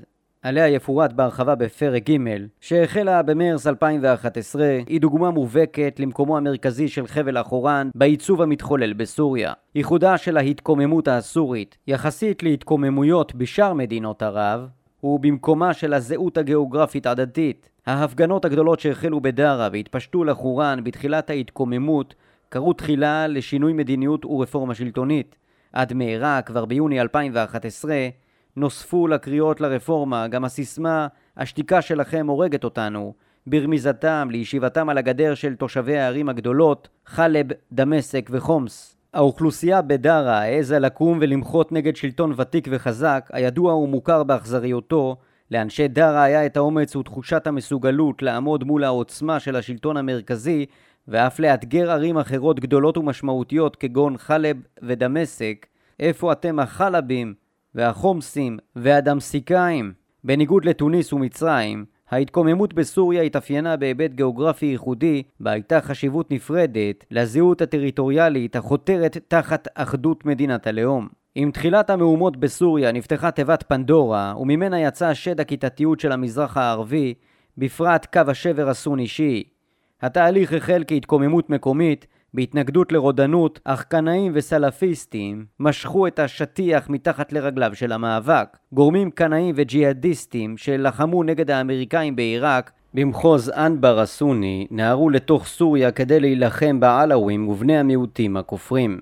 עליה יפורט בהרחבה בפרק ג', שהחלה במרץ אלפיים ואחת עשרה, היא דוגמה מובהקת למקומו המרכזי של חבל החורן בעיצוב המתחולל בסוריה. ייחודה של ההתקוממות הסורית יחסית להתקוממויות בשאר מדינות ערב הוא במקומה של הזהות הגיאוגרפית עדתית. ההפגנות הגדולות שהחלו בדרה והתפשטו לחורן בתחילת ההתקוממות קרו תחילה לשינוי מדיניות ורפורמה שלטונית. עד מהרה, כבר ביוני אלפיים ואחת עשרה, נוספו לקריאות לרפורמה גם הסיסמה "השתיקה שלכם הורגת אותנו", ברמיזתם לישיבתם על הגדר של תושבי הערים הגדולות חלב, דמשק וחומס. האוכלוסייה בדרה העזה לקום ולמחות נגד שלטון ותיק וחזק, הידוע ומוכר באכזריותו. לאנשי דרה היה את האומץ ותחושת המסוגלות לעמוד מול העוצמה של השלטון המרכזי, ואף לאתגר ערים אחרות גדולות ומשמעותיות כגון חלב ודמשק. "איפה אתם החלבים והחומסים והדמשיקאים?" בניגוד לתוניס ומצרים, ההתקוממות בסוריה התאפיינה בהיבט גיאוגרפי ייחודי, בה הייתה חשיבות נפרדת לזהות הטריטוריאלית החותרת תחת אחדות מדינת הלאום. עם תחילת המהומות בסוריה נפתחה תיבת פנדורה, וממנה יצא שד הכיתתיות של המזרח הערבי, בפרט קו השבר הסוני-שיעי. התהליך החל כהתקוממות מקומית, בהתנגדות לרודנות, אך קנאים וסלפיסטים משכו את השטיח מתחת לרגליו של המאבק. גורמים קנאים וג'יהאדיסטים שלחמו נגד האמריקאים בעיראק במחוז אנבר הסוני נהרו לתוך סוריה כדי להילחם בעלאווים ובני המיעוטים הכופרים.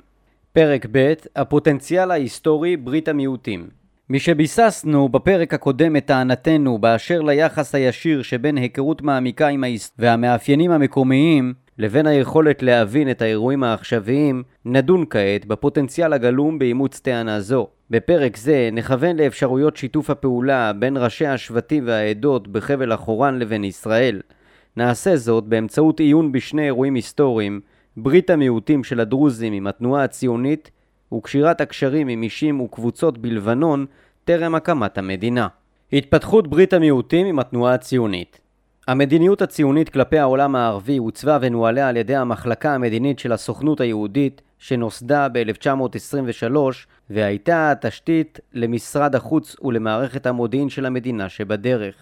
פרק ב', הפוטנציאל ההיסטורי ברית המיעוטים. משביססנו בפרק הקודם את טענתנו באשר ליחס הישיר שבין היכרות מעמיקה עם ההיסטוריה והמאפיינים המקומיים לבין היכולת להבין את האירועים העכשוויים, נדון כעת בפוטנציאל הגלום באימוץ טענה זו. בפרק זה נכוון לאפשרויות שיתוף הפעולה בין ראשי השבטים והעדות בחבל החורן לבין ישראל. נעשה זאת באמצעות עיון בשני אירועים היסטוריים, ברית המיעוטים של הדרוזים עם התנועה הציונית וקשירת הקשרים עם אישים וקבוצות בלבנון טרם הקמת המדינה. התפתחות ברית המיעוטים עם התנועה הציונית. המדיניות הציונית כלפי העולם הערבי עוצבה ונועלה על ידי המחלקה המדינית של הסוכנות היהודית שנוסדה ב-אלף תשע מאות עשרים ושלוש והייתה התשתית למשרד החוץ ולמערכת המודיעין של המדינה שבדרך.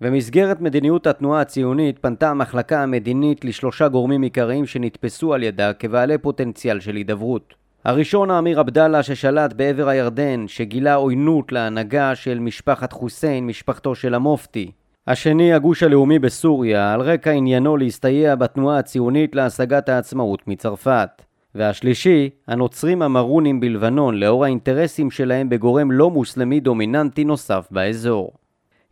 במסגרת מדיניות התנועה הציונית פנתה המחלקה המדינית לשלושה גורמים עיקריים שנתפסו על ידה כבעלי פוטנציאל של הידברות. הראשון, האמיר עבדאללה ששלט בעבר הירדן, שגילה עוינות להנהגה של משפחת חוסיין, משפחתו של המופתי. השני, הגוש הלאומי בסוריה, על רקע עניינו להסתייע בתנועה הציונית להשגת העצמאות מצרפת. והשלישי, הנוצרים המרונים בלבנון, לאור האינטרסים שלהם בגורם לא מוסלמי דומיננטי נוסף באזור.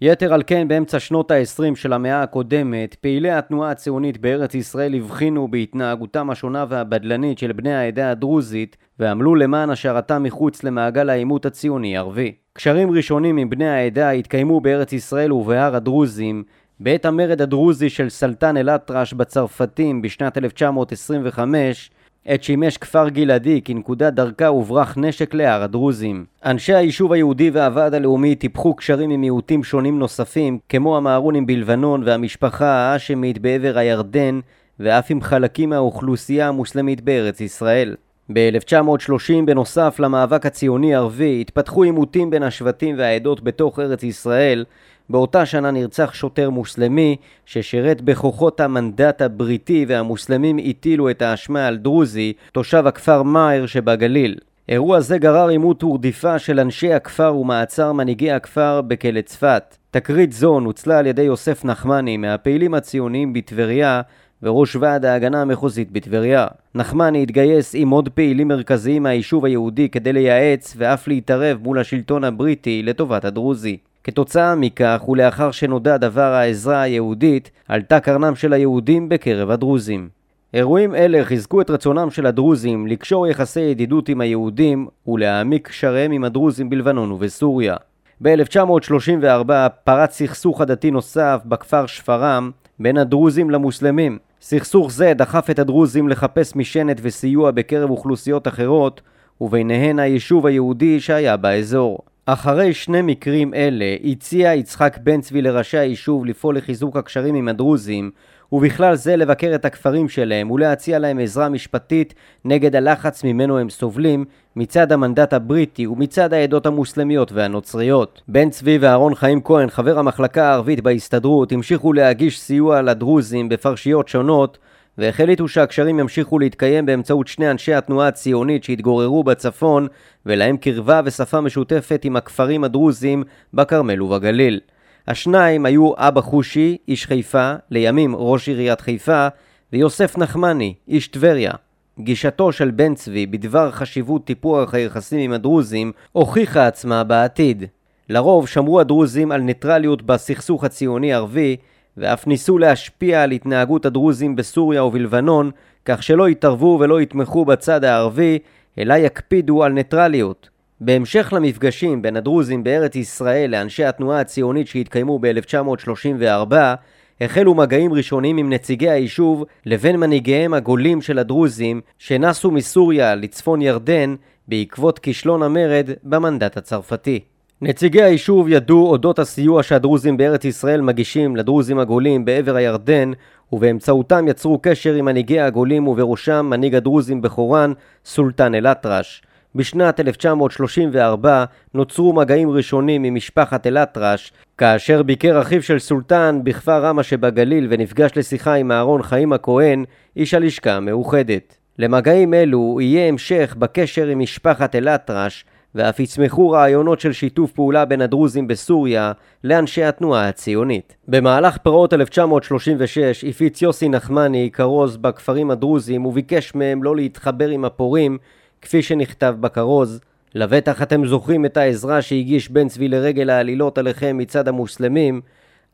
יתר על כן, באמצע שנות ה-עשרים של המאה הקודמת, פעילי התנועה הציונית בארץ ישראל הבחינו בהתנהגותם השונה והבדלנית של בני העדה הדרוזית ועמלו למען השארתם מחוץ למעגל העימות הציוני ערבי. קשרים ראשונים עם בני העדה התקיימו בארץ ישראל ובהר הדרוזים, בעת המרד הדרוזי של סולטן אל-אטרש בצרפתים בשנת אלף תשע מאות עשרים וחמש, עת שימש כפר גלעדי כנקודת דרכה וברח נשק להר הדרוזים. אנשי היישוב היהודי והוועד הלאומי טיפחו קשרים עם מיעוטים שונים נוספים, כמו המארונים בלבנון והמשפחה האשמית בעבר הירדן, ואף עם חלקים מהאוכלוסייה המוסלמית בארץ ישראל. ב-אלף תשע מאות שלושים, בנוסף למאבק הציוני ערבי, התפתחו עימותים בין השבטים והעדות בתוך ארץ ישראל. באותה שנה נרצח שוטר מוסלמי ששירת בכוחות המנדט הבריטי, והמוסלמים הטילו את האשמה על דרוזי, תושב הכפר מאיר שבגליל. אירוע זה גרר עימות ורדיפה של אנשי הכפר ומעצר מנהיגי הכפר בכלא צפת. תקרית זו נוצלה על ידי יוסף נחמני מהפעילים הציוניים בטבריה וראש ועד ההגנה המחוזית בטבריה. נחמני התגייס עם עוד פעילים מרכזיים מהיישוב היהודי כדי לייעץ ואף להתערב מול השלטון הבריטי לטובת הדרוזי. כתוצאה מכך, ולאחר שנודע דבר העזרה היהודית, עלתה קרנם של היהודים בקרב הדרוזים. אירועים אלה חיזקו את רצונם של הדרוזים לקשור יחסי ידידות עם היהודים ולהעמיק קשריהם עם הדרוזים בלבנון ובסוריה. ב-אלף תשע מאות שלושים וארבע פרץ סכסוך עדתי נוסף בכפר שפרעם בין הדרוזים למוסלמים. סכסוך זה דחף את הדרוזים לחפש משענת וסיוע בקרב אוכלוסיות אחרות, וביניהן היישוב היהודי שהיה באזור. אחרי שני מקרים אלה, הציע יצחק בן-צבי לראשי היישוב לפעול לחיזוק הקשרים עם הדרוזים, ובכלל זה לבקר את הכפרים שלהם ולהציע להם עזרה משפטית נגד הלחץ ממנו הם סובלים מצד המנדט הבריטי ומצד העדות המוסלמיות והנוצריות. בן-צבי ואהרון חיים כהן, חבר המחלקה הערבית בהסתדרות, המשיכו להגיש סיוע לדרוזים בפרשיות שונות, והחליטו שהקשרים ימשיכו להתקיים באמצעות שני אנשי התנועה הציונית שהתגוררו בצפון ולהם קרבה ושפה משותפת עם הכפרים הדרוזים בקרמל ובגליל. השניים היו אבא חושי, איש חיפה, לימים ראש עיריית חיפה, ויוסף נחמני, איש טבריה. גישתו של בן צבי בדבר חשיבות טיפוח היחסים עם הדרוזים הוכיחה עצמה בעתיד. לרוב שמרו הדרוזים על ניטרליות בסכסוך הציוני ערבי, ואף ניסו להשפיע על התנהגות הדרוזים בסוריה ובלבנון, כך שלא יתערבו ולא יתמכו בצד הערבי, אלא יקפידו על ניטרליות. בהמשך למפגשים בין הדרוזים בארץ ישראל לאנשי התנועה הציונית שהתקיימו ב-אלף תשע מאות שלושים וארבע, החלו מגעים ראשונים עם נציגי היישוב לבין מנהיגיהם הגולים של הדרוזים שנסו מסוריה לצפון ירדן בעקבות כישלון המרד במנדט הצרפתי. נציגי היישוב ידעו אודות הסיוע שהדרוזים בארץ ישראל מגישים לדרוזים הגולים בעבר הירדן, ובאמצעותם יצרו קשר עם מנהיגי הגולים ובראשם מנהיג הדרוזים בחורן, סולטן אל-אטרש. בשנת אלף תשע מאות שלושים וארבע נוצרו מגעים ראשונים ממשפחת אל-אטרש, כאשר ביקר אחיו של סולטן בכפר רמה שבגליל ונפגש לשיחה עם אהרון חיים הכהן, איש הלשכה המאוחדת. למגעים אלו יהיה המשך בקשר עם משפחת אל-אטרש, ואף יצמחו רעיונות של שיתוף פעולה בין הדרוזים בסוריה לאנשי התנועה הציונית. במהלך פרעות אלף תשע מאות שלושים ושש הפיץ יוסי נחמני כרוז בכפרים הדרוזים וביקש מהם לא להתחבר עם הפורעים, כפי שנכתב בקרוז, לבטח אתם זוכרים את העזרה שהגיש בן-צבי לרגל העלילות עליכם מצד המוסלמים,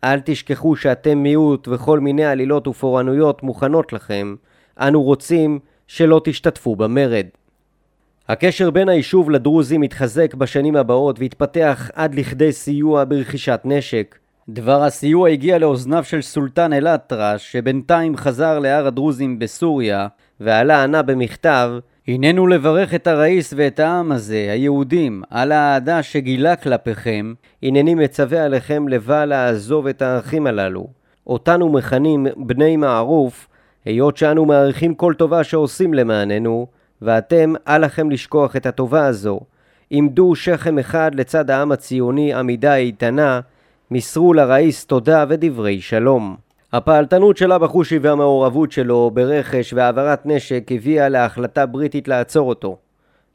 אל תשכחו שאתם מיעוט וכל מיני עלילות ופורענויות מוכנות לכם, אנו רוצים שלא תשתתפו במרד. הקשר בין היישוב לדרוזים התחזק בשנים הבאות והתפתח עד לכדי סיוע ברכישת נשק. דבר הסיוע הגיע לאוזניו של סולטן אל-אטרש, שבינתיים חזר להר הדרוזים בסוריה, ועלה ענה במכתב, הננו לברך את הראיס ואת העם הזה, היהודים, על האהדה שגילה כלפיכם, הנני מצווה עליכם לבל לעזוב את הערכים הללו. אותנו מכנים בני מערוף, היות שאנו מעריכים כל טובה שעושים למעננו, ואתם אל לכם לשכוח את הטובה הזו. עמדו שכם אחד לצד העם הציוני עמידה איתנה, מסרו לראיס תודה ודברי שלום. הפעלתנות של אבא חושי והמעורבות שלו ברכש והעברת נשק הביאה להחלטה בריטית לעצור אותו.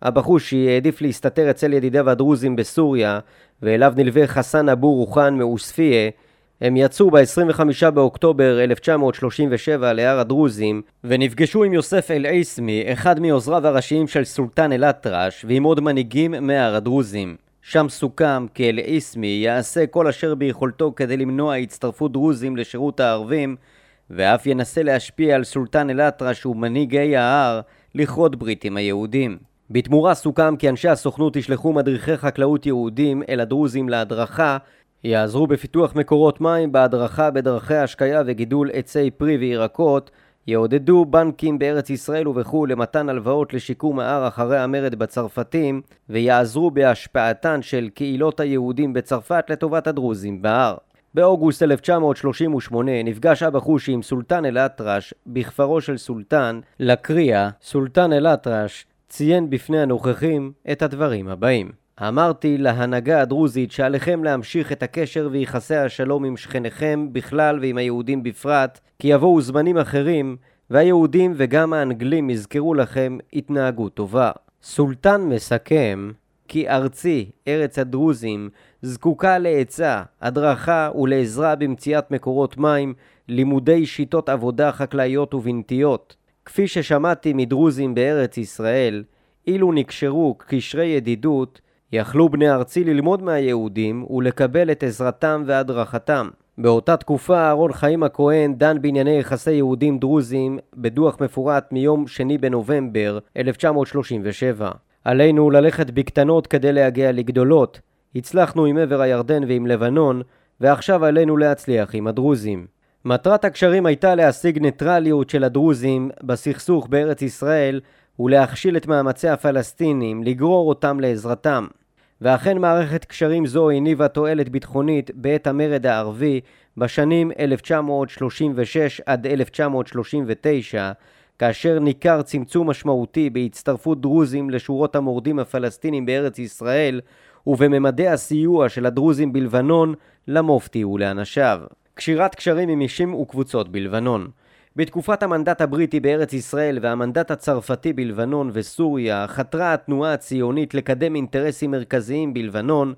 אבא חושי העדיף להסתתר אצל ידידיו הדרוזים בסוריה, ואליו נלווה חסן אבו רוחן מאוספיה. הם יצאו ב-עשרים וחמישה באוקטובר אלף תשע מאות שלושים ושבע להר הדרוזים, ונפגשו עם יוסף אל-איסמי, אחד מעוזריו הראשיים של סולטן אל-אטרש, ועם עוד מנהיגים מהר הדרוזים. שם סוכם כי אל-איסמי יעשה כל אשר ביכולתו כדי למנוע הצטרפות דרוזים לשירות הערבים, ואף ינסה להשפיע על סולטן אל-אטרש ומנהיגי ההר לכרות ברית עם היהודים. בתמורה סוכם כי אנשי הסוכנות ישלחו מדריכי חקלאות יהודים אל הדרוזים להדרכה, יעזרו בפיתוח מקורות מים, בהדרכה בדרכי השקיה וגידול עצי פרי וירקות, יעודדו בנקים בארץ ישראל ובחו"ל למתן הלוואות לשיקום ההר אחרי המרד בצרפתים, ויעזרו בהשפעתן של קהילות היהודים בצרפת לטובת הדרוזים בהר. באוגוסט אלף תשע מאות שלושים ושמונה נפגש אבא חושי עם סולטן אל-אטרש בכפרו של סולטן לקריאה. סולטן אל-אטרש ציין בפני הנוכחים את הדברים הבאים: אמרתי להנהגה הדרוזית שעליכם להמשיך את הקשר ויחסי השלום עם שכניכם בכלל ועם היהודים בפרט, כי יבואו זמנים אחרים והיהודים וגם האנגלים יזכרו לכם התנהגות טובה. סולטן מסכם כי ארצי, ארץ הדרוזים, זקוקה לעצה, הדרכה ולעזרה במציאת מקורות מים, לימודי שיטות עבודה חקלאיות ובינתיות. כפי ששמעתי מדרוזים בארץ ישראל, אילו נקשרו קשרי ידידות, יכלו בני ארצי ללמוד מהיהודים ולקבל את עזרתם והדרכתם. באותה תקופה אהרון חיים הכהן דן בענייני יחסי יהודים דרוזים בדוח מפורט מיום שני בנובמבר אלף תשע מאות שלושים ושבע. עלינו ללכת בקטנות כדי להגיע לגדולות. הצלחנו עם עבר הירדן ועם לבנון, ועכשיו עלינו להצליח עם הדרוזים. מטרת הקשרים הייתה להשיג ניטרליות של הדרוזים בסכסוך בארץ ישראל ולהכשיל את מאמצי הפלסטינים, לגרור אותם לעזרתם. ואכן מערכת קשרים זו הניבה תועלת ביטחונית בעת המרד הערבי בשנים אלף תשע מאות שלושים ושש עד אלף תשע מאות שלושים ותשע, כאשר ניכר צמצום משמעותי בהצטרפות דרוזים לשורות המורדים הפלסטינים בארץ ישראל, ובממדי הסיוע של הדרוזים בלבנון למופתי ולאנשיו. קשירת קשרים עם אישים וקבוצות בלבנון. בתקופת המנדט הבריטי בארץ ישראל והמנדט הצרפתי בלבנון וסוריה, חתרה התנועה הציונית לקדם אינטרסים מרכזיים בלבנון,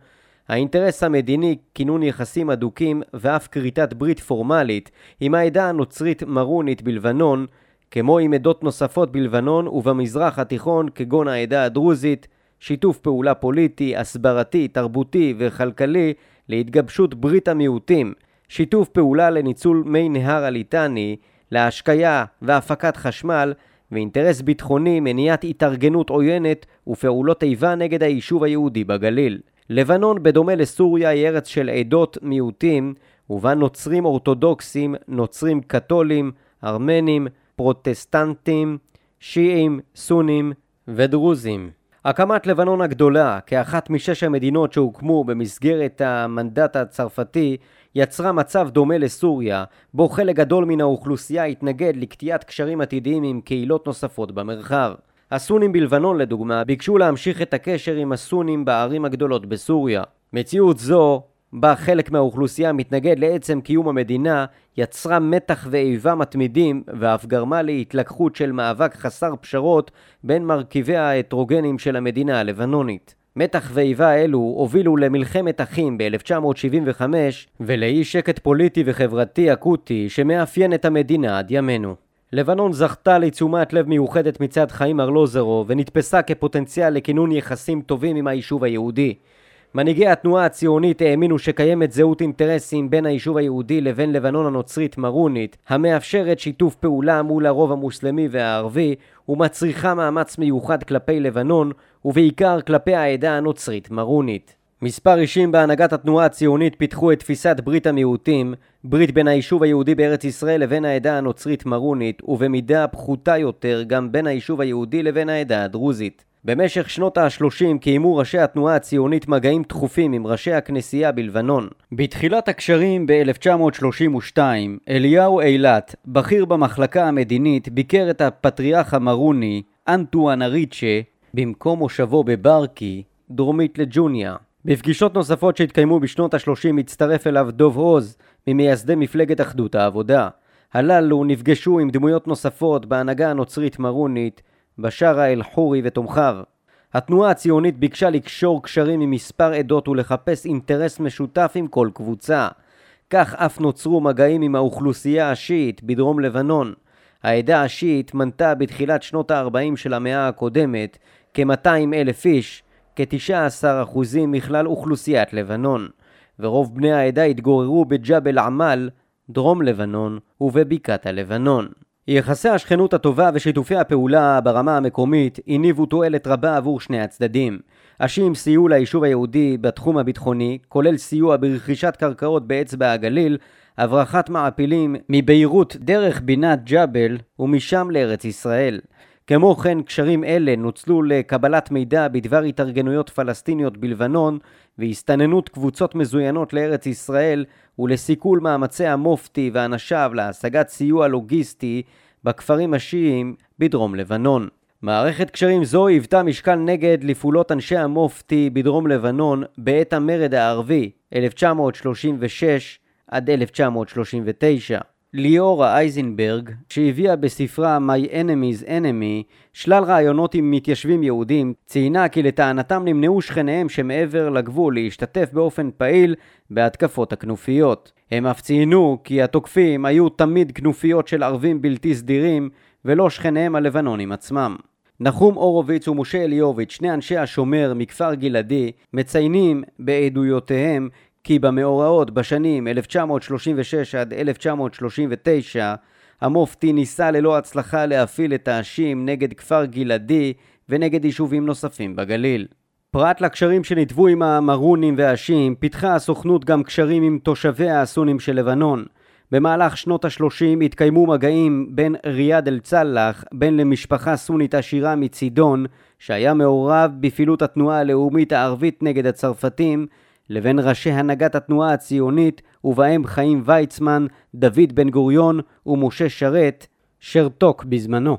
האינטרס המדיני, כינון יחסים הדוקים ואף כריתת ברית פורמלית עם העדה הנוצרית מרונית בלבנון, כמו עם עדות נוספות בלבנון ובמזרח התיכון כגון העדה הדרוזית, שיתוף פעולה פוליטי, הסברתי, תרבותי וכלכלי להתגבשות ברית המיעוטים, שיתוף פעולה לניצול מי נהר הליטני, להשקיה והפקת חשמל, ואינטרס ביטחוני, מניעת התארגנות עוינת ופעולות איבה נגד היישוב היהודי בגליל. לבנון, בדומה לסוריה, היא ארץ של עדות מיעוטים, ובה נוצרים אורתודוקסים, נוצרים קתולים, ארמנים, פרוטסטנטים, שיעים, סונים ודרוזים. הקמת לבנון הגדולה, כאחת משש המדינות שהוקמו במסגרת המנדט הצרפתי, יצרה מצב דומה לסוריה, בו חלק גדול מן האוכלוסייה התנגד לקטיעת קשרים עתידיים עם קהילות נוספות במרחב. הסונים בלבנון, לדוגמה, ביקשו להמשיך את הקשר עם הסונים בערים הגדולות בסוריה. מציאות זו, בה חלק מהאוכלוסייה מתנגד לעצם קיום המדינה, יצרה מתח ואיבה מתמידים, ואף גרמה להתלקחות של מאבק חסר פשרות בין מרכיביה ההטרוגנים של המדינה הלבנונית. מתח ואיבה אלו הובילו למלחמת אחים ב-אלף תשע מאות שבעים וחמש ולאי שקט פוליטי וחברתי אקוטי שמאפיין את המדינה עד ימינו. לבנון זכתה לתשומת לב מיוחדת מצד חיים ארלוזרו ונתפסה כפוטנציאל לכינון יחסים טובים עם היישוב היהודי. מנהיגי התנועה הציונית האמינו שקיימת זהות אינטרסים בין היישוב היהודי לבין לבנון הנוצרית מרונית, המאפשרת שיתוף פעולה מול הרוב המוסלמי והערבי ומצריכה מאמץ מיוחד כלפי לבנון ובעיקר כלפי העדה הנוצרית מרונית. מספר אישים בהנהגת התנועה הציונית פיתחו את תפיסת ברית המיעוטים, ברית בין היישוב היהודי בארץ ישראל לבין העדה הנוצרית מרונית ובמידה פחותה יותר גם בין היישוב היהודי לבין העדה הדרוזית. במשך שנות ה-שלושים קיימו ראשי התנועה הציונית מגעים תכופים עם ראשי הכנסייה בלבנון. בתחילת הקשרים ב-אלף תשע מאות שלושים ושתיים, אליהו אילת, בכיר במחלקה המדינית, ביקר את הפטריארך המרוני, אנטואן ריצ'ה, במקום מושבו בברקי, דרומית לג'וניה. בפגישות נוספות שהתקיימו בשנות ה-שלושים הצטרף אליו דוב הוס, ממייסדי מפלגת אחדות העבודה. הללו נפגשו עם דמויות נוספות בהנהגה הנוצרית מרונית, בשארה אל-חורי ותומכיו. התנועה הציונית ביקשה לקשור קשרים עם מספר עדות ולחפש אינטרס משותף עם כל קבוצה. כך אף נוצרו מגעים עם האוכלוסייה השיעית בדרום לבנון. העדה השיעית מנתה בתחילת שנות ה-ארבעים של המאה הקודמת כ-מאתיים אלף איש, כ-תשעה עשר אחוז מכלל אוכלוסיית לבנון, ורוב בני העדה התגוררו בג'בל עמל, דרום לבנון, ובבקעת הלבנון. יחסי השכנות הטובה ושיתופי הפעולה ברמה המקומית הניבו תועלת רבה עבור שני הצדדים. השיעים סייעו ליישוב היהודי בתחום הביטחוני, כולל סיוע ברכישת קרקעות באצבע הגליל, הברחת מעפילים מביירות דרך בינת ג'בל ומשם לארץ ישראל. כמו כן, קשרים אלה נוצלו לקבלת מידע בדבר התארגנויות פלסטיניות בלבנון והסתננות קבוצות מזוינות לארץ ישראל ולסיכול מאמצי המופתי ואנשיו להשגת סיוע לוגיסטי בכפרים השיעים בדרום לבנון. מערכת קשרים זו היוותה משקל נגד לפעולות אנשי המופתי בדרום לבנון בעת המרד הערבי אלף תשע מאות שלושים ושש עד אלף תשע מאות שלושים ותשע. ליאורה אייזנברג, שהביאה בספרה My Enemy's Enemy שלל רעיונות עם מתיישבים יהודים, ציינה כי לטענתם נמנעו שכניהם שמעבר לגבול להשתתף באופן פעיל בהתקפות הכנופיות. הם אף ציינו כי התוקפים היו תמיד כנופיות של ערבים בלתי סדירים ולא שכניהם הלבנונים עצמם. נחום הורוביץ ומשה אליוביץ', שני אנשי השומר מכפר גלעדי, מציינים בעדויותיהם כי במאורעות בשנים אלף תשע מאות שלושים ושש עד אלף תשע מאות שלושים ותשע המופתי ניסה ללא הצלחה להפעיל את האשים נגד כפר גלעדי ונגד יישובים נוספים בגליל. פרט לקשרים שנתבו עם המרונים והאשים, פיתחה הסוכנות גם קשרים עם תושבי הסונים של לבנון. במהלך שנות ה-שלושים התקיימו מגעים בין ריאד אל-צלח, בין למשפחה סונית עשירה מצידון, שהיה מעורב בפעילות התנועה הלאומית הערבית נגד הצרפתים, לבין ראשי הנהגת התנועה הציונית ובהם חיים ויצמן, דוד בן-גוריון ומשה שרת, שרתוק בזמנו.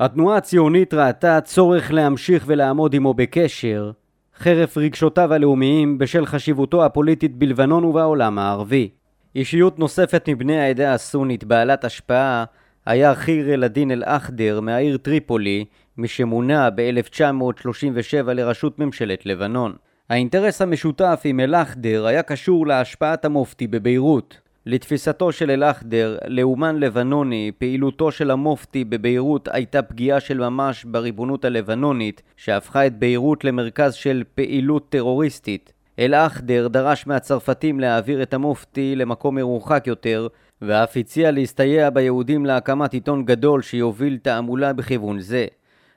התנועה הציונית ראתה צורך להמשיך ולעמוד עמו בקשר, חרף רגשותיו הלאומיים בשל חשיבותו הפוליטית בלבנון ובעולם הערבי. אישיות נוספת מבני העדה הסונית בעלת השפעה היה חיר אלדין אל-אחדר מהעיר טריפולי, משמונה ב-אלף תשע מאות שלושים ושבע לראשות ממשלת לבנון. האינטרס המשותף עם אל-אחדר היה קשור להשפעת המופתי בביירות. לתפיסתו של אל-אחדר, לאומן לבנוני, פעילותו של המופתי בביירות הייתה פגיעה של ממש בריבונות הלבנונית, שהפכה את ביירות למרכז של פעילות טרוריסטית. אל-אחדר דרש מהצרפתים להעביר את המופתי למקום מרוחק יותר, ואף הציע להסתייע ביהודים להקמת עיתון גדול שיוביל תעמולה בכיוון זה.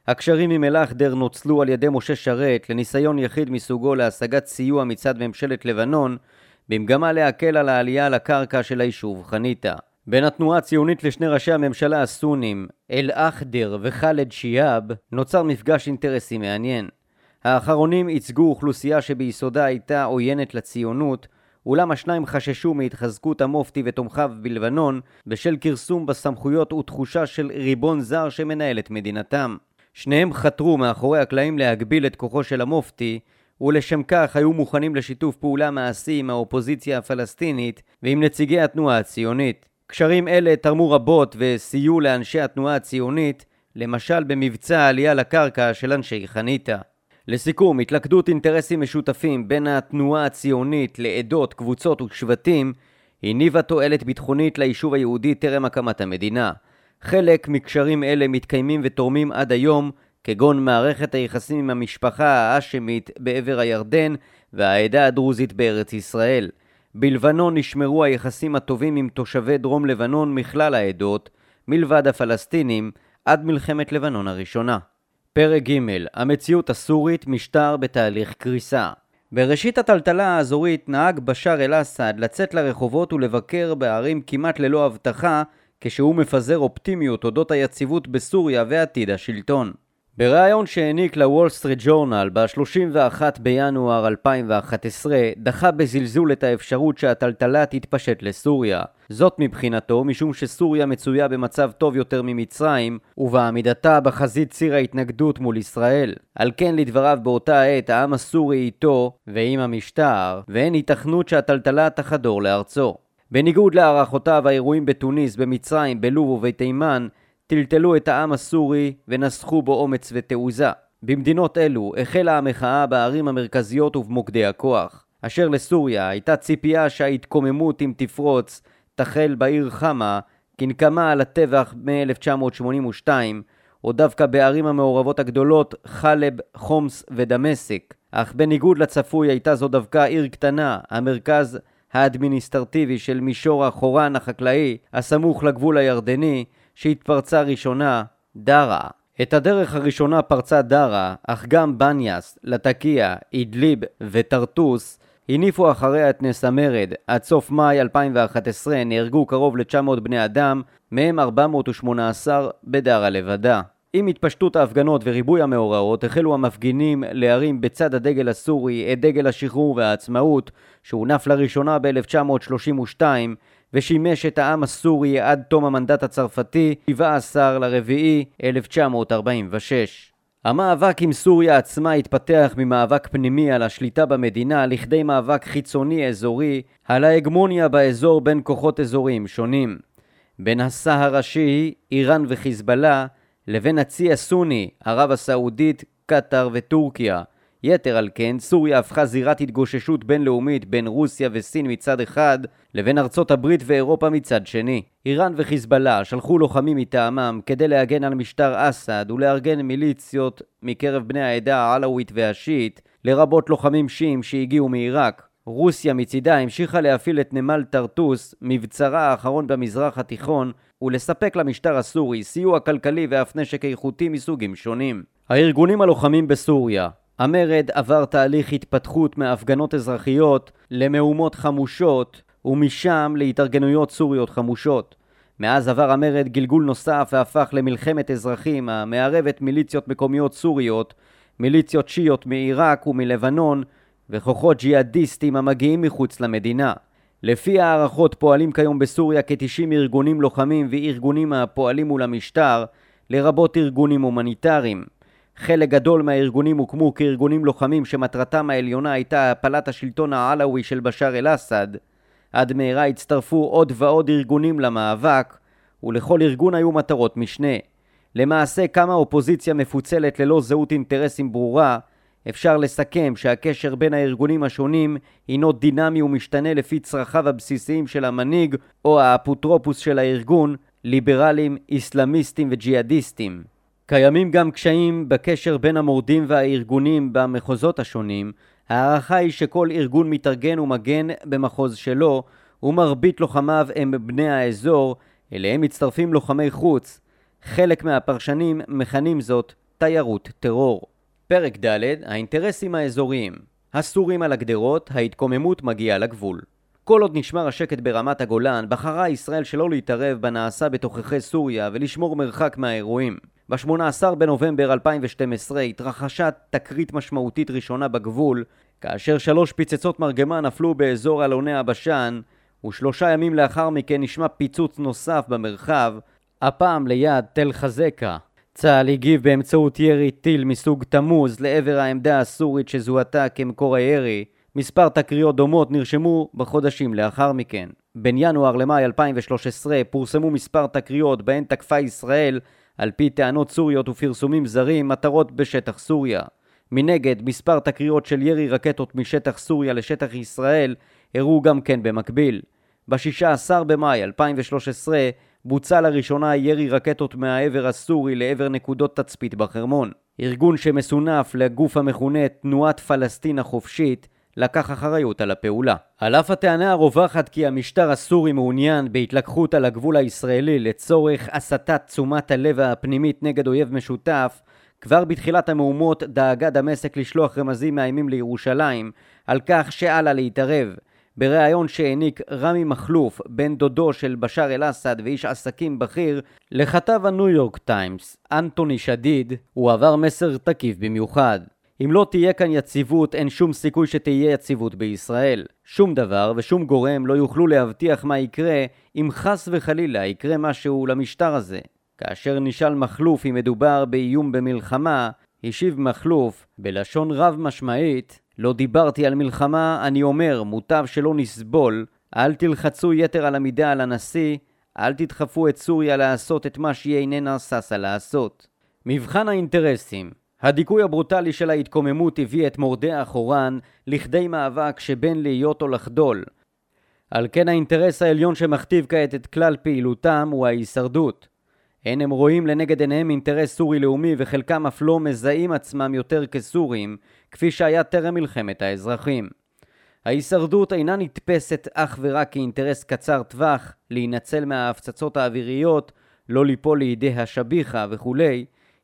הקשרים עם אל-אחדר נוצלו על ידי משה שרת לניסיון יחיד מסוגו להשגת סיוע מצד ממשלת לבנון, במגמה להקל על העלייה לקרקע של היישוב חניתה. בין התנועה הציונית לשני ראשי הממשלה הסונים, אל-אחדר וחלד שיאב, נוצר מפגש אינטרסי מעניין. האחרונים ייצגו אוכלוסייה שביסודה הייתה עוינת לציונות, אולם השניים חששו מהתחזקות המופתי ותומכיו בלבנון בשל כרסום בסמכויות ותחושה של ריבון זר שמנהל את מדינתם. שניהם חתרו מאחורי הקלעים להגביל את כוחו של המופתי, ולשם כך היו מוכנים לשיתוף פעולה מעשי עם האופוזיציה הפלסטינית ועם נציגי התנועה הציונית. קשרים אלה תרמו רבות וסייעו לאנשי התנועה הציונית, למשל במבצע העלייה לקרקע של אנשי חניתה. לסיכום, התלכדות אינטרסים משותפים בין התנועה הציונית לעדות, קבוצות ושבטים הניבה תועלת ביטחונית ליישוב היהודי טרם הקמת המדינה. חלק מקשרים אלה מתקיימים ותורמים עד היום, כגון מערכת היחסים עם המשפחה האשמית בעבר הירדן והעדה הדרוזית בארץ ישראל. בלבנון נשמרו היחסים הטובים עם תושבי דרום לבנון מכלל העדות, מלבד הפלסטינים, עד מלחמת לבנון הראשונה. פרק ג' המציאות הסורית, משטר בתהליך קריסה. בראשית הטלטלה האזורית נהג בשאר אל-אסד לצאת לרחובות ולבקר בערים כמעט ללא הבטחה, כשהוא מפזר אופטימיות אודות היציבות בסוריה ועתיד השלטון. בראיון שהעניק לוול סטריט ג'ורנל ב-שלושים ואחד בינואר אלפיים ואחת עשרה דחה בזלזול את האפשרות שהטלטלה תתפשט לסוריה. זאת מבחינתו משום שסוריה מצויה במצב טוב יותר ממצרים ובעמידתה בחזית ציר ההתנגדות מול ישראל. על כן לדבריו באותה עת העם הסורי איתו ועם המשטר, ואין התכנות שהטלטלה תחדור לארצו. בניגוד להערכותיו, האירועים בתוניס, במצרים, בלוב ובתימן טלטלו את העם הסורי ונסחו בו אומץ ותעוזה. במדינות אלו החלה המחאה בערים המרכזיות ובמוקדי הכוח. אשר לסוריה, הייתה ציפייה שההתקוממות, אם תפרוץ, תחל בעיר חמה, כנקמה על הטבח מ-אלף תשע מאות שמונים ושתיים, או דווקא בערים המעורבות הגדולות חלב, חומס ודמשק. אך בניגוד לצפוי, הייתה זו דווקא עיר קטנה, המרכז האדמיניסטרטיבי של מישור החורן החקלאי הסמוך לגבול הירדני, שהתפרצה ראשונה, דרה. את הדרך הראשונה פרצה דרה, אך גם בניאס, לטקיה, אידליב וטרטוס הניפו אחריה את נס המרד. עד סוף מאי אלפיים ואחת עשרה נהרגו קרוב ל-תשע מאות בני אדם, מהם ארבע מאות ושמונה עשר בדרה לבדה. עם התפשטות ההפגנות וריבוי המאורעות החלו המפגינים להרים בצד הדגל הסורי את דגל השחרור והעצמאות, שהונף לראשונה ב-אלף תשע מאות שלושים ושתיים ושימש את העם הסורי עד תום המנדט הצרפתי שבעה עשר באפריל אלף תשע מאות ארבעים ושש. המאבק עם סוריה עצמה התפתח ממאבק פנימי על השליטה במדינה לכדי מאבק חיצוני אזורי על ההגמוניה באזור בין כוחות אזוריים שונים, בין הסהר השיעי, איראן וחיזבאללה, לבין הצי הסוני, ערב הסעודית, קטר וטורקיה. יתר על כן, סוריה הפכה זירת התגוששות בינלאומית בין רוסיה וסין מצד אחד, לבין ארצות הברית ואירופה מצד שני. איראן וחיזבאללה שלחו לוחמים מטעמם כדי להגן על משטר אסד ולארגן מיליציות מקרב בני העדה העלאווית והשיעית, לרבות לוחמים שיעים שהגיעו מעיראק. רוסיה מצידה המשיכה להפעיל את נמל טרטוס, מבצרה האחרון במזרח התיכון, ולספק למשטר הסורי סיוע כלכלי ואף נשק איכותי מסוגים שונים. הארגונים הלוחמים בסוריה. המרד עבר תהליך התפתחות מהפגנות אזרחיות למהומות חמושות, ומשם להתארגנויות סוריות חמושות. מאז עבר המרד גלגול נוסף והפך למלחמת אזרחים המערבת מיליציות מקומיות סוריות, מיליציות שיעיות מעיראק ומלבנון, וכוחות ג'יהאדיסטים המגיעים מחוץ למדינה. לפי הערכות פועלים כיום בסוריה כ-תשעים ארגונים לוחמים וארגונים הפועלים מול המשטר, לרבות ארגונים הומניטריים. חלק גדול מהארגונים הוקמו כארגונים לוחמים שמטרתם העליונה הייתה הפלת השלטון העלאווי של בשאר אל-אסד. עד מהרה הצטרפו עוד ועוד ארגונים למאבק, ולכל ארגון היו מטרות משנה. למעשה, קמה אופוזיציה מפוצלת ללא זהות אינטרסים ברורה. אפשר לסכם שהקשר בין הארגונים השונים הינו דינמי ומשתנה לפי צרכיו הבסיסיים של המנהיג או האפוטרופוס של הארגון, ליברלים, איסלאמיסטים וג'יהאדיסטים. קיימים גם קשיים בקשר בין המורדים והארגונים במחוזות השונים. הערכה היא שכל ארגון מתארגן ומגן במחוז שלו, ומרבית לוחמיו הם בני האזור, אליהם מצטרפים לוחמי חוץ. חלק מהפרשנים מכנים זאת תיירות טרור. פרק ד' האינטרסים האזוריים. הסורים על הגדרות, ההתקוממות מגיעה לגבול. כל עוד נשמר השקט ברמת הגולן, בחרה ישראל שלא להתערב בנעשה בתוככי סוריה ולשמור מרחק מהאירועים. ב-שמונה עשר בנובמבר אלפיים ושתים עשרה התרחשה תקרית משמעותית ראשונה בגבול, כאשר שלוש פיצצות מרגמה נפלו באזור אלוני הבשן, ושלושה ימים לאחר מכן נשמע פיצוץ נוסף במרחב, הפעם ליד תל חזקה. צה"ל הגיב באמצעות ירי טיל מסוג תמוז לעבר העמדה הסורית שזוהתה כמקור הירי. מספר תקריות דומות נרשמו בחודשים לאחר מכן. בין ינואר למאי אלפיים ושלוש עשרה פורסמו מספר תקריות בהן תקפה ישראל, על פי טענות סוריות ופרסומים זרים, מטרות בשטח סוריה. מנגד, מספר תקריות של ירי רקטות משטח סוריה לשטח ישראל אירעו גם כן במקביל. ב-שישה עשר במאי אלפיים ושלוש עשרה בוצע לראשונה ירי רקטות מהעבר הסורי לעבר נקודות תצפית בחרמון. ארגון שמסונף לגוף המכונה תנועת פלסטין החופשית לקח אחריות על הפעולה. על אף הטענה הרווחת כי המשטר הסורי מעוניין בהתלקחות על הגבול הישראלי לצורך הסתת תשומת הלב הפנימית נגד אויב משותף, כבר בתחילת המהומות דאגה דמשק לשלוח רמזים מאיימים לירושלים על כך שעלה להתערב. בריאיון שהעניק רמי מחלוף, בן דודו של בשאר אל-אסד ואיש עסקים בכיר, לכתב הניו יורק טיימס, אנתוני שדיד, הוא עבר מסר תקיף במיוחד. אם לא תהיה כאן יציבות, אין שום סיכוי שתהיה יציבות בישראל. שום דבר ושום גורם לא יוכלו להבטיח מה יקרה אם חס וחלילה יקרה משהו למשטר הזה. כאשר נשאל מחלוף אם מדובר באיום במלחמה, השיב מחלוף בלשון רב משמעית, לא דיברתי על מלחמה, אני אומר, מוטב שלא נסבול, אל תלחצו יתר על המידה על הנשיא, אל תדחפו את סוריה לעשות את מה שהיא איננה ססה לעשות. מבחן האינטרסים. הדיכוי הברוטלי של ההתקוממות הביא את מורדי האחורן לכדי מאבק שבין להיות או לחדול. על כן האינטרס העליון שמכתיב כעת את כלל פעילותם הוא ההישרדות. אין הם רואים לנגד עיניהם אינטרס סורי לאומי וחלקם אף לא מזהים עצמם יותר כסורים, כפי שהיה טרם מלחמת האזרחים. ההישרדות אינה נתפסת אך ורק כאינטרס קצר טווח, להינצל מההפצצות האוויריות, לא ליפול לידי השביחה וכו',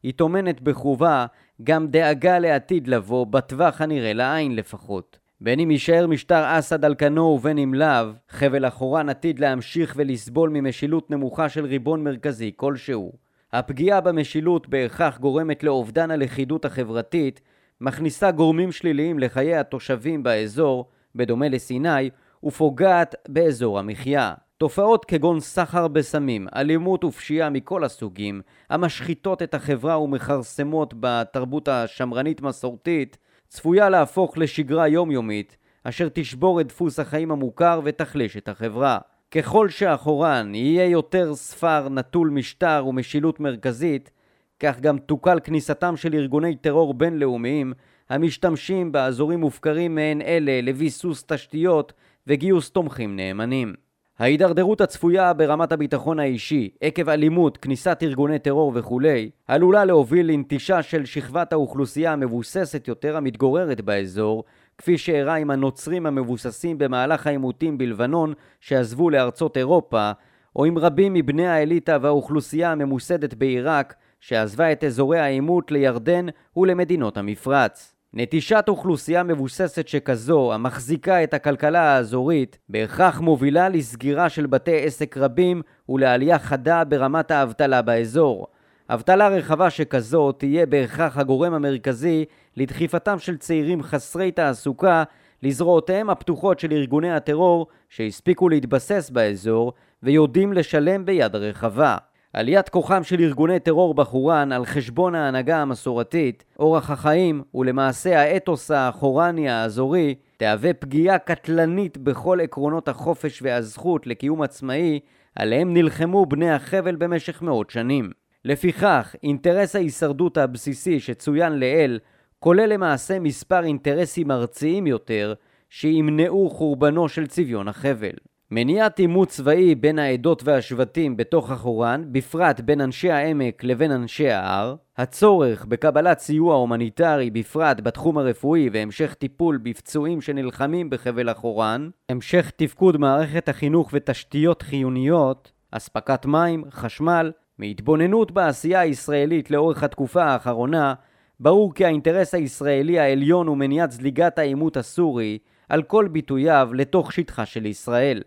היא טומנת בחובה גם דאגה לעתיד לבוא בטווח הנראה לעין לפחות. בין אם יישאר משטר אסד על כנו ובין אם לאו, חבל אחורן עתיד להמשיך ולסבול ממשילות נמוכה של ריבון מרכזי כלשהו. הפגיעה במשילות בהכרח גורמת לאובדן הלכידות החברתית, מכניסה גורמים שליליים לחיי התושבים באזור, בדומה לסיני, ופוגעת באזור המחיה. תופעות כגון סחר בסמים, אלימות ופשיעה מכל הסוגים, המשחיתות את החברה ומחרסמות בתרבות השמרנית מסורתית, צפויה להפוך לשגרה יומיומית, אשר תשבור את דפוס החיים המוכר ותחלש את החברה. ככל שאחורן יהיה יותר ספר נטול משטר ומשילות מרכזית, כך גם תוקל כניסתם של ארגוני טרור בינלאומיים, המשתמשים באזורים מופקרים מעין אלה לביסוס תשתיות וגיוס תומכים נאמנים. ההידרדרות הצפויה ברמת הביטחון האישי, עקב אלימות, כניסת ארגוני טרור וכו', עלולה להוביל לנטישה של שכבת האוכלוסייה המבוססת יותר המתגוררת באזור, כפי שאירע עם הנוצרים המבוססים במהלך העימותים בלבנון שעזבו לארצות אירופה, או עם רבים מבני האליטה והאוכלוסייה הממוסדת בעיראק שעזבה את אזורי העימות לירדן ולמדינות המפרץ. נטישת אוכלוסייה מבוססת שכזו, המחזיקה את הכלכלה האזורית, בהכרח מובילה לסגירה של בתי עסק רבים ולעלייה חדה ברמת האבטלה באזור. אבטלה רחבה שכזו תהיה בהכרח הגורם המרכזי לדחיפתם של צעירים חסרי תעסוקה לזרועותיהם הפתוחות של ארגוני הטרור שהספיקו להתבסס באזור ויודעים לשלם ביד רחבה. עליית כוחם של ארגוני טרור בחורן על חשבון ההנהגה המסורתית, אורח החיים ולמעשה האתוס האחורני האזורי תהווה פגיעה קטלנית בכל עקרונות החופש והזכות לקיום עצמאי עליהם נלחמו בני החבל במשך מאות שנים. לפיכך, אינטרס ההישרדות הבסיסי שצוין לאל כולל למעשה מספר אינטרסים ארציים יותר שימנעו חורבנו של צביון החבל. מניעת עימות צבאי בין העדות והשבטים בתוך החורן, בפרט בין אנשי העמק לבין אנשי ההר, הצורך בקבלת סיוע הומניטרי בפרט בתחום הרפואי והמשך טיפול בפצועים שנלחמים בחבל החורן, המשך תפקוד מערכת החינוך ותשתיות חיוניות, אספקת מים, חשמל, מהתבוננות בעשייה הישראלית לאורך התקופה האחרונה, ברור כי האינטרס הישראלי העליון הוא מניעת זליגת העימות הסורי על כל ביטוייו לתוך שטחה של ישראל.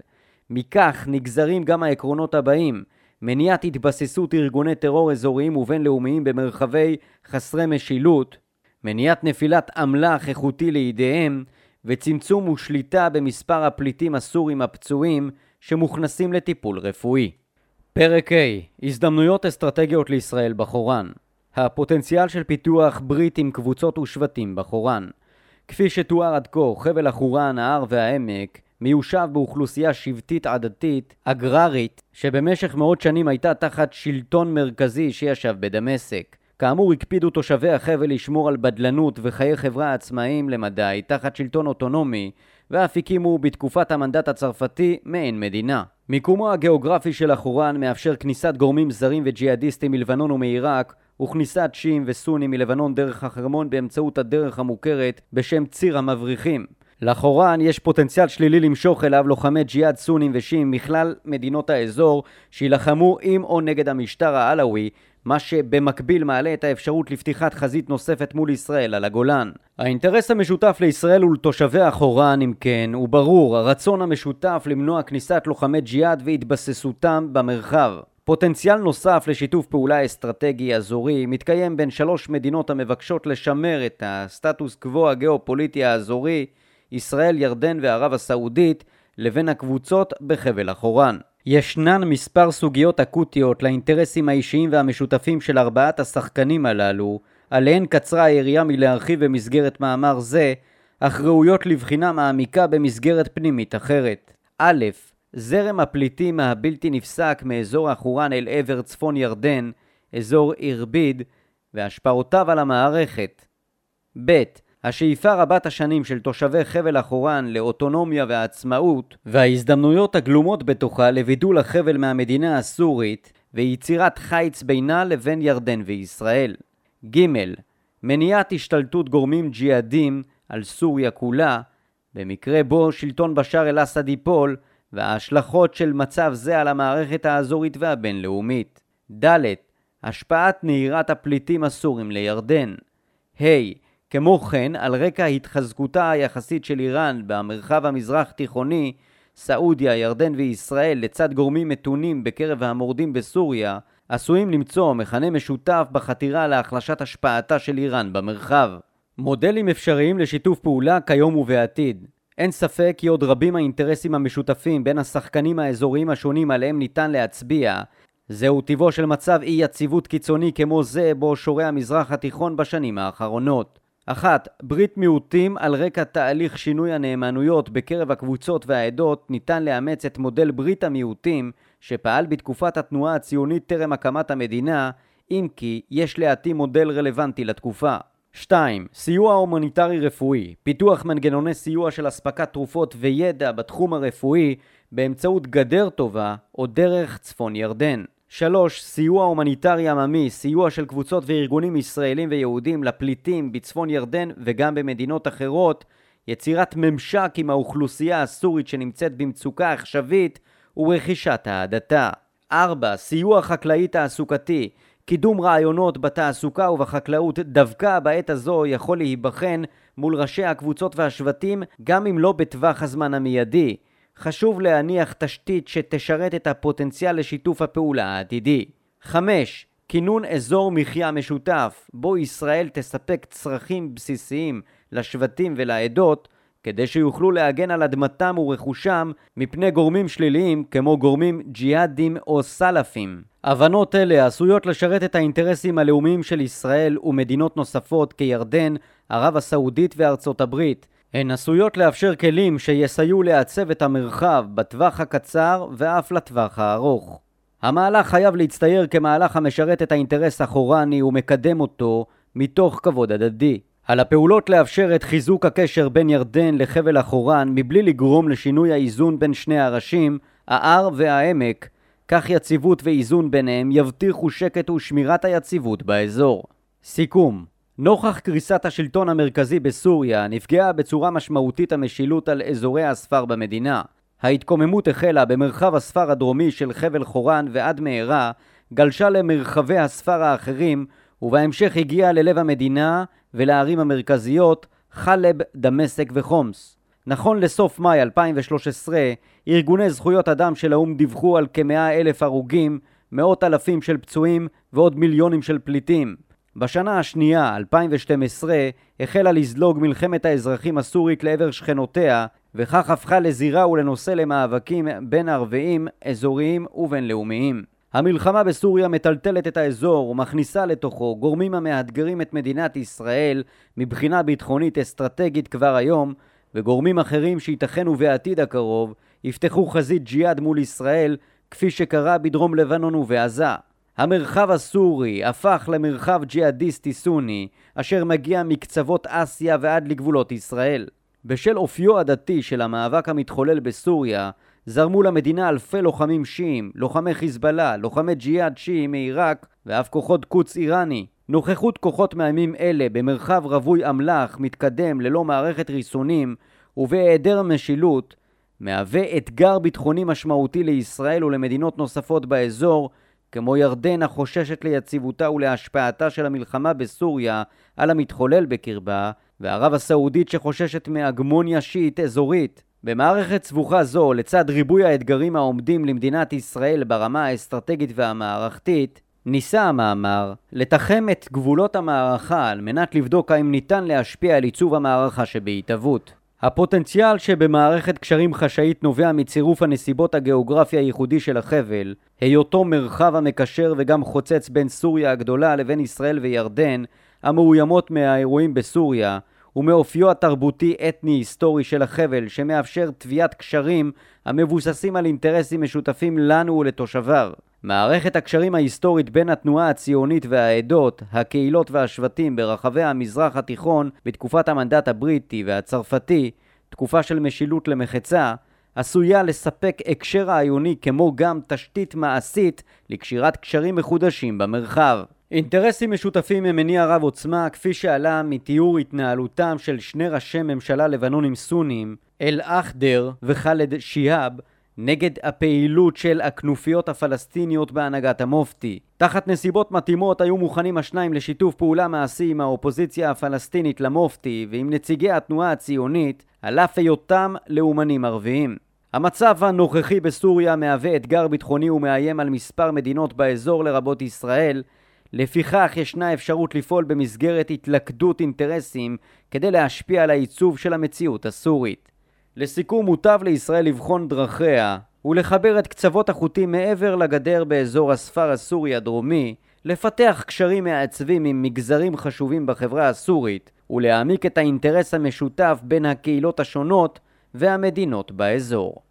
מכך נגזרים גם העקרונות הבאים: מניעת התבססות ארגוני טרור אזוריים ובינלאומיים במרחבי חסרי משילות, מניעת נפילת אמל"ח איכותי לידיהם, וצמצום ושליטה במספר הפליטים הסורים הפצועים שמוכנסים לטיפול רפואי. פרק A: הזדמנויות אסטרטגיות לישראל בחורן. הפוטנציאל של פיתוח ברית עם קבוצות ושבטים בחורן. כפי שתואר עד כה, חבל החורן, ההר והעמק מיושב באוכלוסייה שבטית עדתית, אגררית, שבמשך מאות שנים הייתה תחת שלטון מרכזי שישב בדמשק. כאמור הקפידו תושבי החבל לשמור על בדלנות וחיי חברה עצמאיים למדי תחת שלטון אוטונומי, ואף הקימו בתקופת המנדט הצרפתי מעין מדינה. מיקומו הגיאוגרפי של החורן מאפשר כניסת גורמים זרים וג'יהאדיסטים מלבנון ומעיראק, וכניסת שיעים וסונים מלבנון דרך החרמון באמצעות הדרך המוכרת בשם ציר המבריחים. לחורן יש פוטנציאל שלילי למשוך אליו לוחמי ג'יהאד סונים ושיעים מכלל מדינות האזור שילחמו עם או נגד המשטר העלאווי, מה שבמקביל מעלה את האפשרות לפתיחת חזית נוספת מול ישראל על הגולן. האינטרס המשותף לישראל ולתושבי החורן, אם כן, הוא ברור, הרצון המשותף למנוע כניסת לוחמי ג'יהאד והתבססותם במרחב. פוטנציאל נוסף לשיתוף פעולה אסטרטגי אזורי מתקיים בין שלוש מדינות המבקשות לשמר את הסטטוס קוו הגיאופוליטי האזורי, ישראל, ירדן וערב הסעודית, לבין הקבוצות בחבל החורן. ישנן מספר סוגיות אקוטיות לאינטרסים האישיים והמשותפים של ארבעת השחקנים הללו, עליהן קצרה היריעה מלהרחיב במסגרת מאמר זה, אך ראויות לבחינה מעמיקה במסגרת פנימית אחרת. א', זרם הפליטים הבלתי נפסק מאזור החורן אל עבר צפון ירדן, אזור ערביד, והשפעותיו על המערכת. ב', השאיפה רבת השנים של תושבי חבל החורן לאוטונומיה והעצמאות, וההזדמנויות הגלומות בתוכה לבידול החבל מהמדינה הסורית, ויצירת חיץ בינה לבין ירדן וישראל. ג', מניעת השתלטות גורמים ג'יהאדים על סוריה כולה, במקרה בו שלטון בשאר אל-אסד ייפול, וההשלכות של מצב זה על המערכת האזורית והבינלאומית. ד', השפעת נהירת הפליטים הסורים לירדן. ה', כמו כן, על רקע התחזקותה היחסית של איראן במרחב המזרח תיכוני, סעודיה, ירדן וישראל, לצד גורמים מתונים בקרב המורדים בסוריה, עשויים למצוא מכנה משותף בחתירה להחלשת השפעתה של איראן במרחב. מודלים אפשריים לשיתוף פעולה כיום ובעתיד. אין ספק כי עוד רבים האינטרסים המשותפים בין השחקנים האזוריים השונים עליהם ניתן להצביע. זהו טבעו של מצב אי יציבות קיצוני כמו זה בו שורה המזרח התיכון בשנים האחרונות. אחת, ברית מיעוטים על רקע תהליך שינוי הנאמנויות בקרב הקבוצות והעדות ניתן לאמץ את מודל ברית המיעוטים שפעל בתקופת התנועה הציונית טרם הקמת המדינה, אם כי יש להתאים מודל רלוונטי לתקופה. שתיים, סיוע הומניטרי רפואי, פיתוח מנגנוני סיוע של הספקת תרופות וידע בתחום הרפואי באמצעות גדר טובה או דרך צפון ירדן. שלוש, סיוע הומניטרי עממי, סיוע של קבוצות וארגונים ישראלים ויהודים לפליטים בצפון ירדן וגם במדינות אחרות, יצירת ממשק עם האוכלוסייה הסורית שנמצאת במצוקה עכשווית ורכישת העדתה. ארבע, סיוע חקלאי תעסוקתי, קידום רעיונות בתעסוקה ובחקלאות דווקא בעת הזו יכול להיבחן מול ראשי הקבוצות והשבטים גם אם לא בטווח הזמן המיידי. חשוב להניח תשתית שתשרת את הפוטנציאל לשיתוף הפעולה העתידי. חמש, כינון אזור מחיה משותף, בו ישראל תספק צרכים בסיסיים לשבטים ולעדות, כדי שיוכלו להגן על אדמתם ורכושם מפני גורמים שליליים כמו גורמים ג'יהאדים או סלאפים. הבנות אלה עשויות לשרת את האינטרסים הלאומיים של ישראל ומדינות נוספות כירדן, ערב הסעודית וארצות הברית. הן עשויות לאפשר כלים שיסייעו לעצב את המרחב בטווח הקצר ואף לטווח הארוך. המהלך חייב להצטייר כמהלך המשרת את האינטרס החורני ומקדם אותו מתוך כבוד הדדי. על הפעולות לאפשר את חיזוק הקשר בין ירדן לחבל החורן מבלי לגרום לשינוי האיזון בין שני הראשים, הער והעמק, כך יציבות ואיזון ביניהם יבטיחו שקט ושמירת היציבות באזור. סיכום, נוכח קריסת השלטון המרכזי בסוריה נפגעה בצורה משמעותית המשילות על אזורי הספר במדינה. ההתקוממות החלה במרחב הספר הדרומי של חבל חורן ועד מהרה, גלשה למרחבי הספר האחרים ובהמשך הגיעה ללב המדינה ולערים המרכזיות חלב, דמשק וחומס. נכון לסוף מאי אלפיים ושלוש עשרה, ארגוני זכויות אדם של האום דיווחו על כמאה אלף הרוגים, מאות אלפים של פצועים ועוד מיליונים של פליטים. בשנה השנייה, אלפיים ושתים עשרה, החלה לזלוג מלחמת האזרחים הסורית לעבר שכנותיה, וכך הפכה לזירה ולנושא למאבקים בין ערביים, אזוריים ובינלאומיים. המלחמה בסוריה מטלטלת את האזור ומכניסה לתוכו גורמים המאתגרים את מדינת ישראל מבחינה ביטחונית אסטרטגית כבר היום, וגורמים אחרים שייתכן ובעתיד הקרוב יפתחו חזית ג'יהאד מול ישראל, כפי שקרה בדרום לבנון ובעזה. המרחב הסורי הפך למרחב ג'יהאדיסטי סוני, אשר מגיע מקצוות אסיה ועד לגבולות ישראל. בשל אופיו הדתי של המאבק המתחולל בסוריה, זרמו למדינה אלפי לוחמים שיעים, לוחמי חיזבאללה, לוחמי ג'יהאד שיעים מעיראק ואף כוחות קוץ איראני. נוכחות כוחות מאיימים אלה במרחב רווי אמל"ח מתקדם ללא מערכת ריסונים ובהיעדר משילות, מהווה אתגר ביטחוני משמעותי לישראל ולמדינות נוספות באזור, כמו ירדן החוששת ליציבותה ולהשפעתה של המלחמה בסוריה על המתחולל בקרבה, וערב הסעודית שחוששת מהגמוניה שיעית אזורית. במערכת סבוכה זו, לצד ריבוי האתגרים העומדים למדינת ישראל ברמה האסטרטגית והמערכתית, ניסה המאמר לתחם את גבולות המערכה על מנת לבדוק האם ניתן להשפיע על עיצוב המערכה שבהתהוות. הפוטנציאל שבמערכת קשרים חשאית נובע מצירוף הנסיבות הגיאוגרפיה הייחודי של החבל, היותו מרחב המקשר וגם חוצץ בין סוריה הגדולה לבין ישראל וירדן, המאוימות מהאירועים בסוריה, ומאופיו התרבותי אתני-היסטורי של החבל שמאפשר תביעת קשרים המבוססים על אינטרסים משותפים לנו ולתושביו. מערכת הקשרים ההיסטורית בין התנועה הציונית והעדות, הקהילות והשבטים ברחבי המזרח התיכון בתקופת המנדט הבריטי והצרפתי, תקופה של משילות למחצה, עשויה לספק הקשר העיוני כמו גם תשתית מעשית לקשירת קשרים מחודשים במרחב. אינטרסים משותפים הם מניע רב עוצמה, כפי שעלה מתיאור התנהלותם של שני ראשי ממשלה לבנונים סונים, אל-אחדר וחלד שיהאב, נגד הפעילות של הכנופיות הפלסטיניות בהנהגת המופתי. תחת נסיבות מתאימות היו מוכנים השניים לשיתוף פעולה מעשי עם האופוזיציה הפלסטינית למופתי ועם נציגי התנועה הציונית, על אף היותם לאומנים ערביים. המצב הנוכחי בסוריה מהווה אתגר ביטחוני ומאיים על מספר מדינות באזור לרבות ישראל, לפיכך ישנה אפשרות לפעול במסגרת התלכדות אינטרסים כדי להשפיע על העיצוב של המציאות הסורית. לסיכום, מוטב לישראל לבחון דרכיה ולחבר את קצוות החוטים מעבר לגדר באזור הספר הסורי הדרומי, לפתח קשרים מעצבים עם מגזרים חשובים בחברה הסורית ולהעמיק את האינטרס המשותף בין הקהילות השונות והמדינות באזור.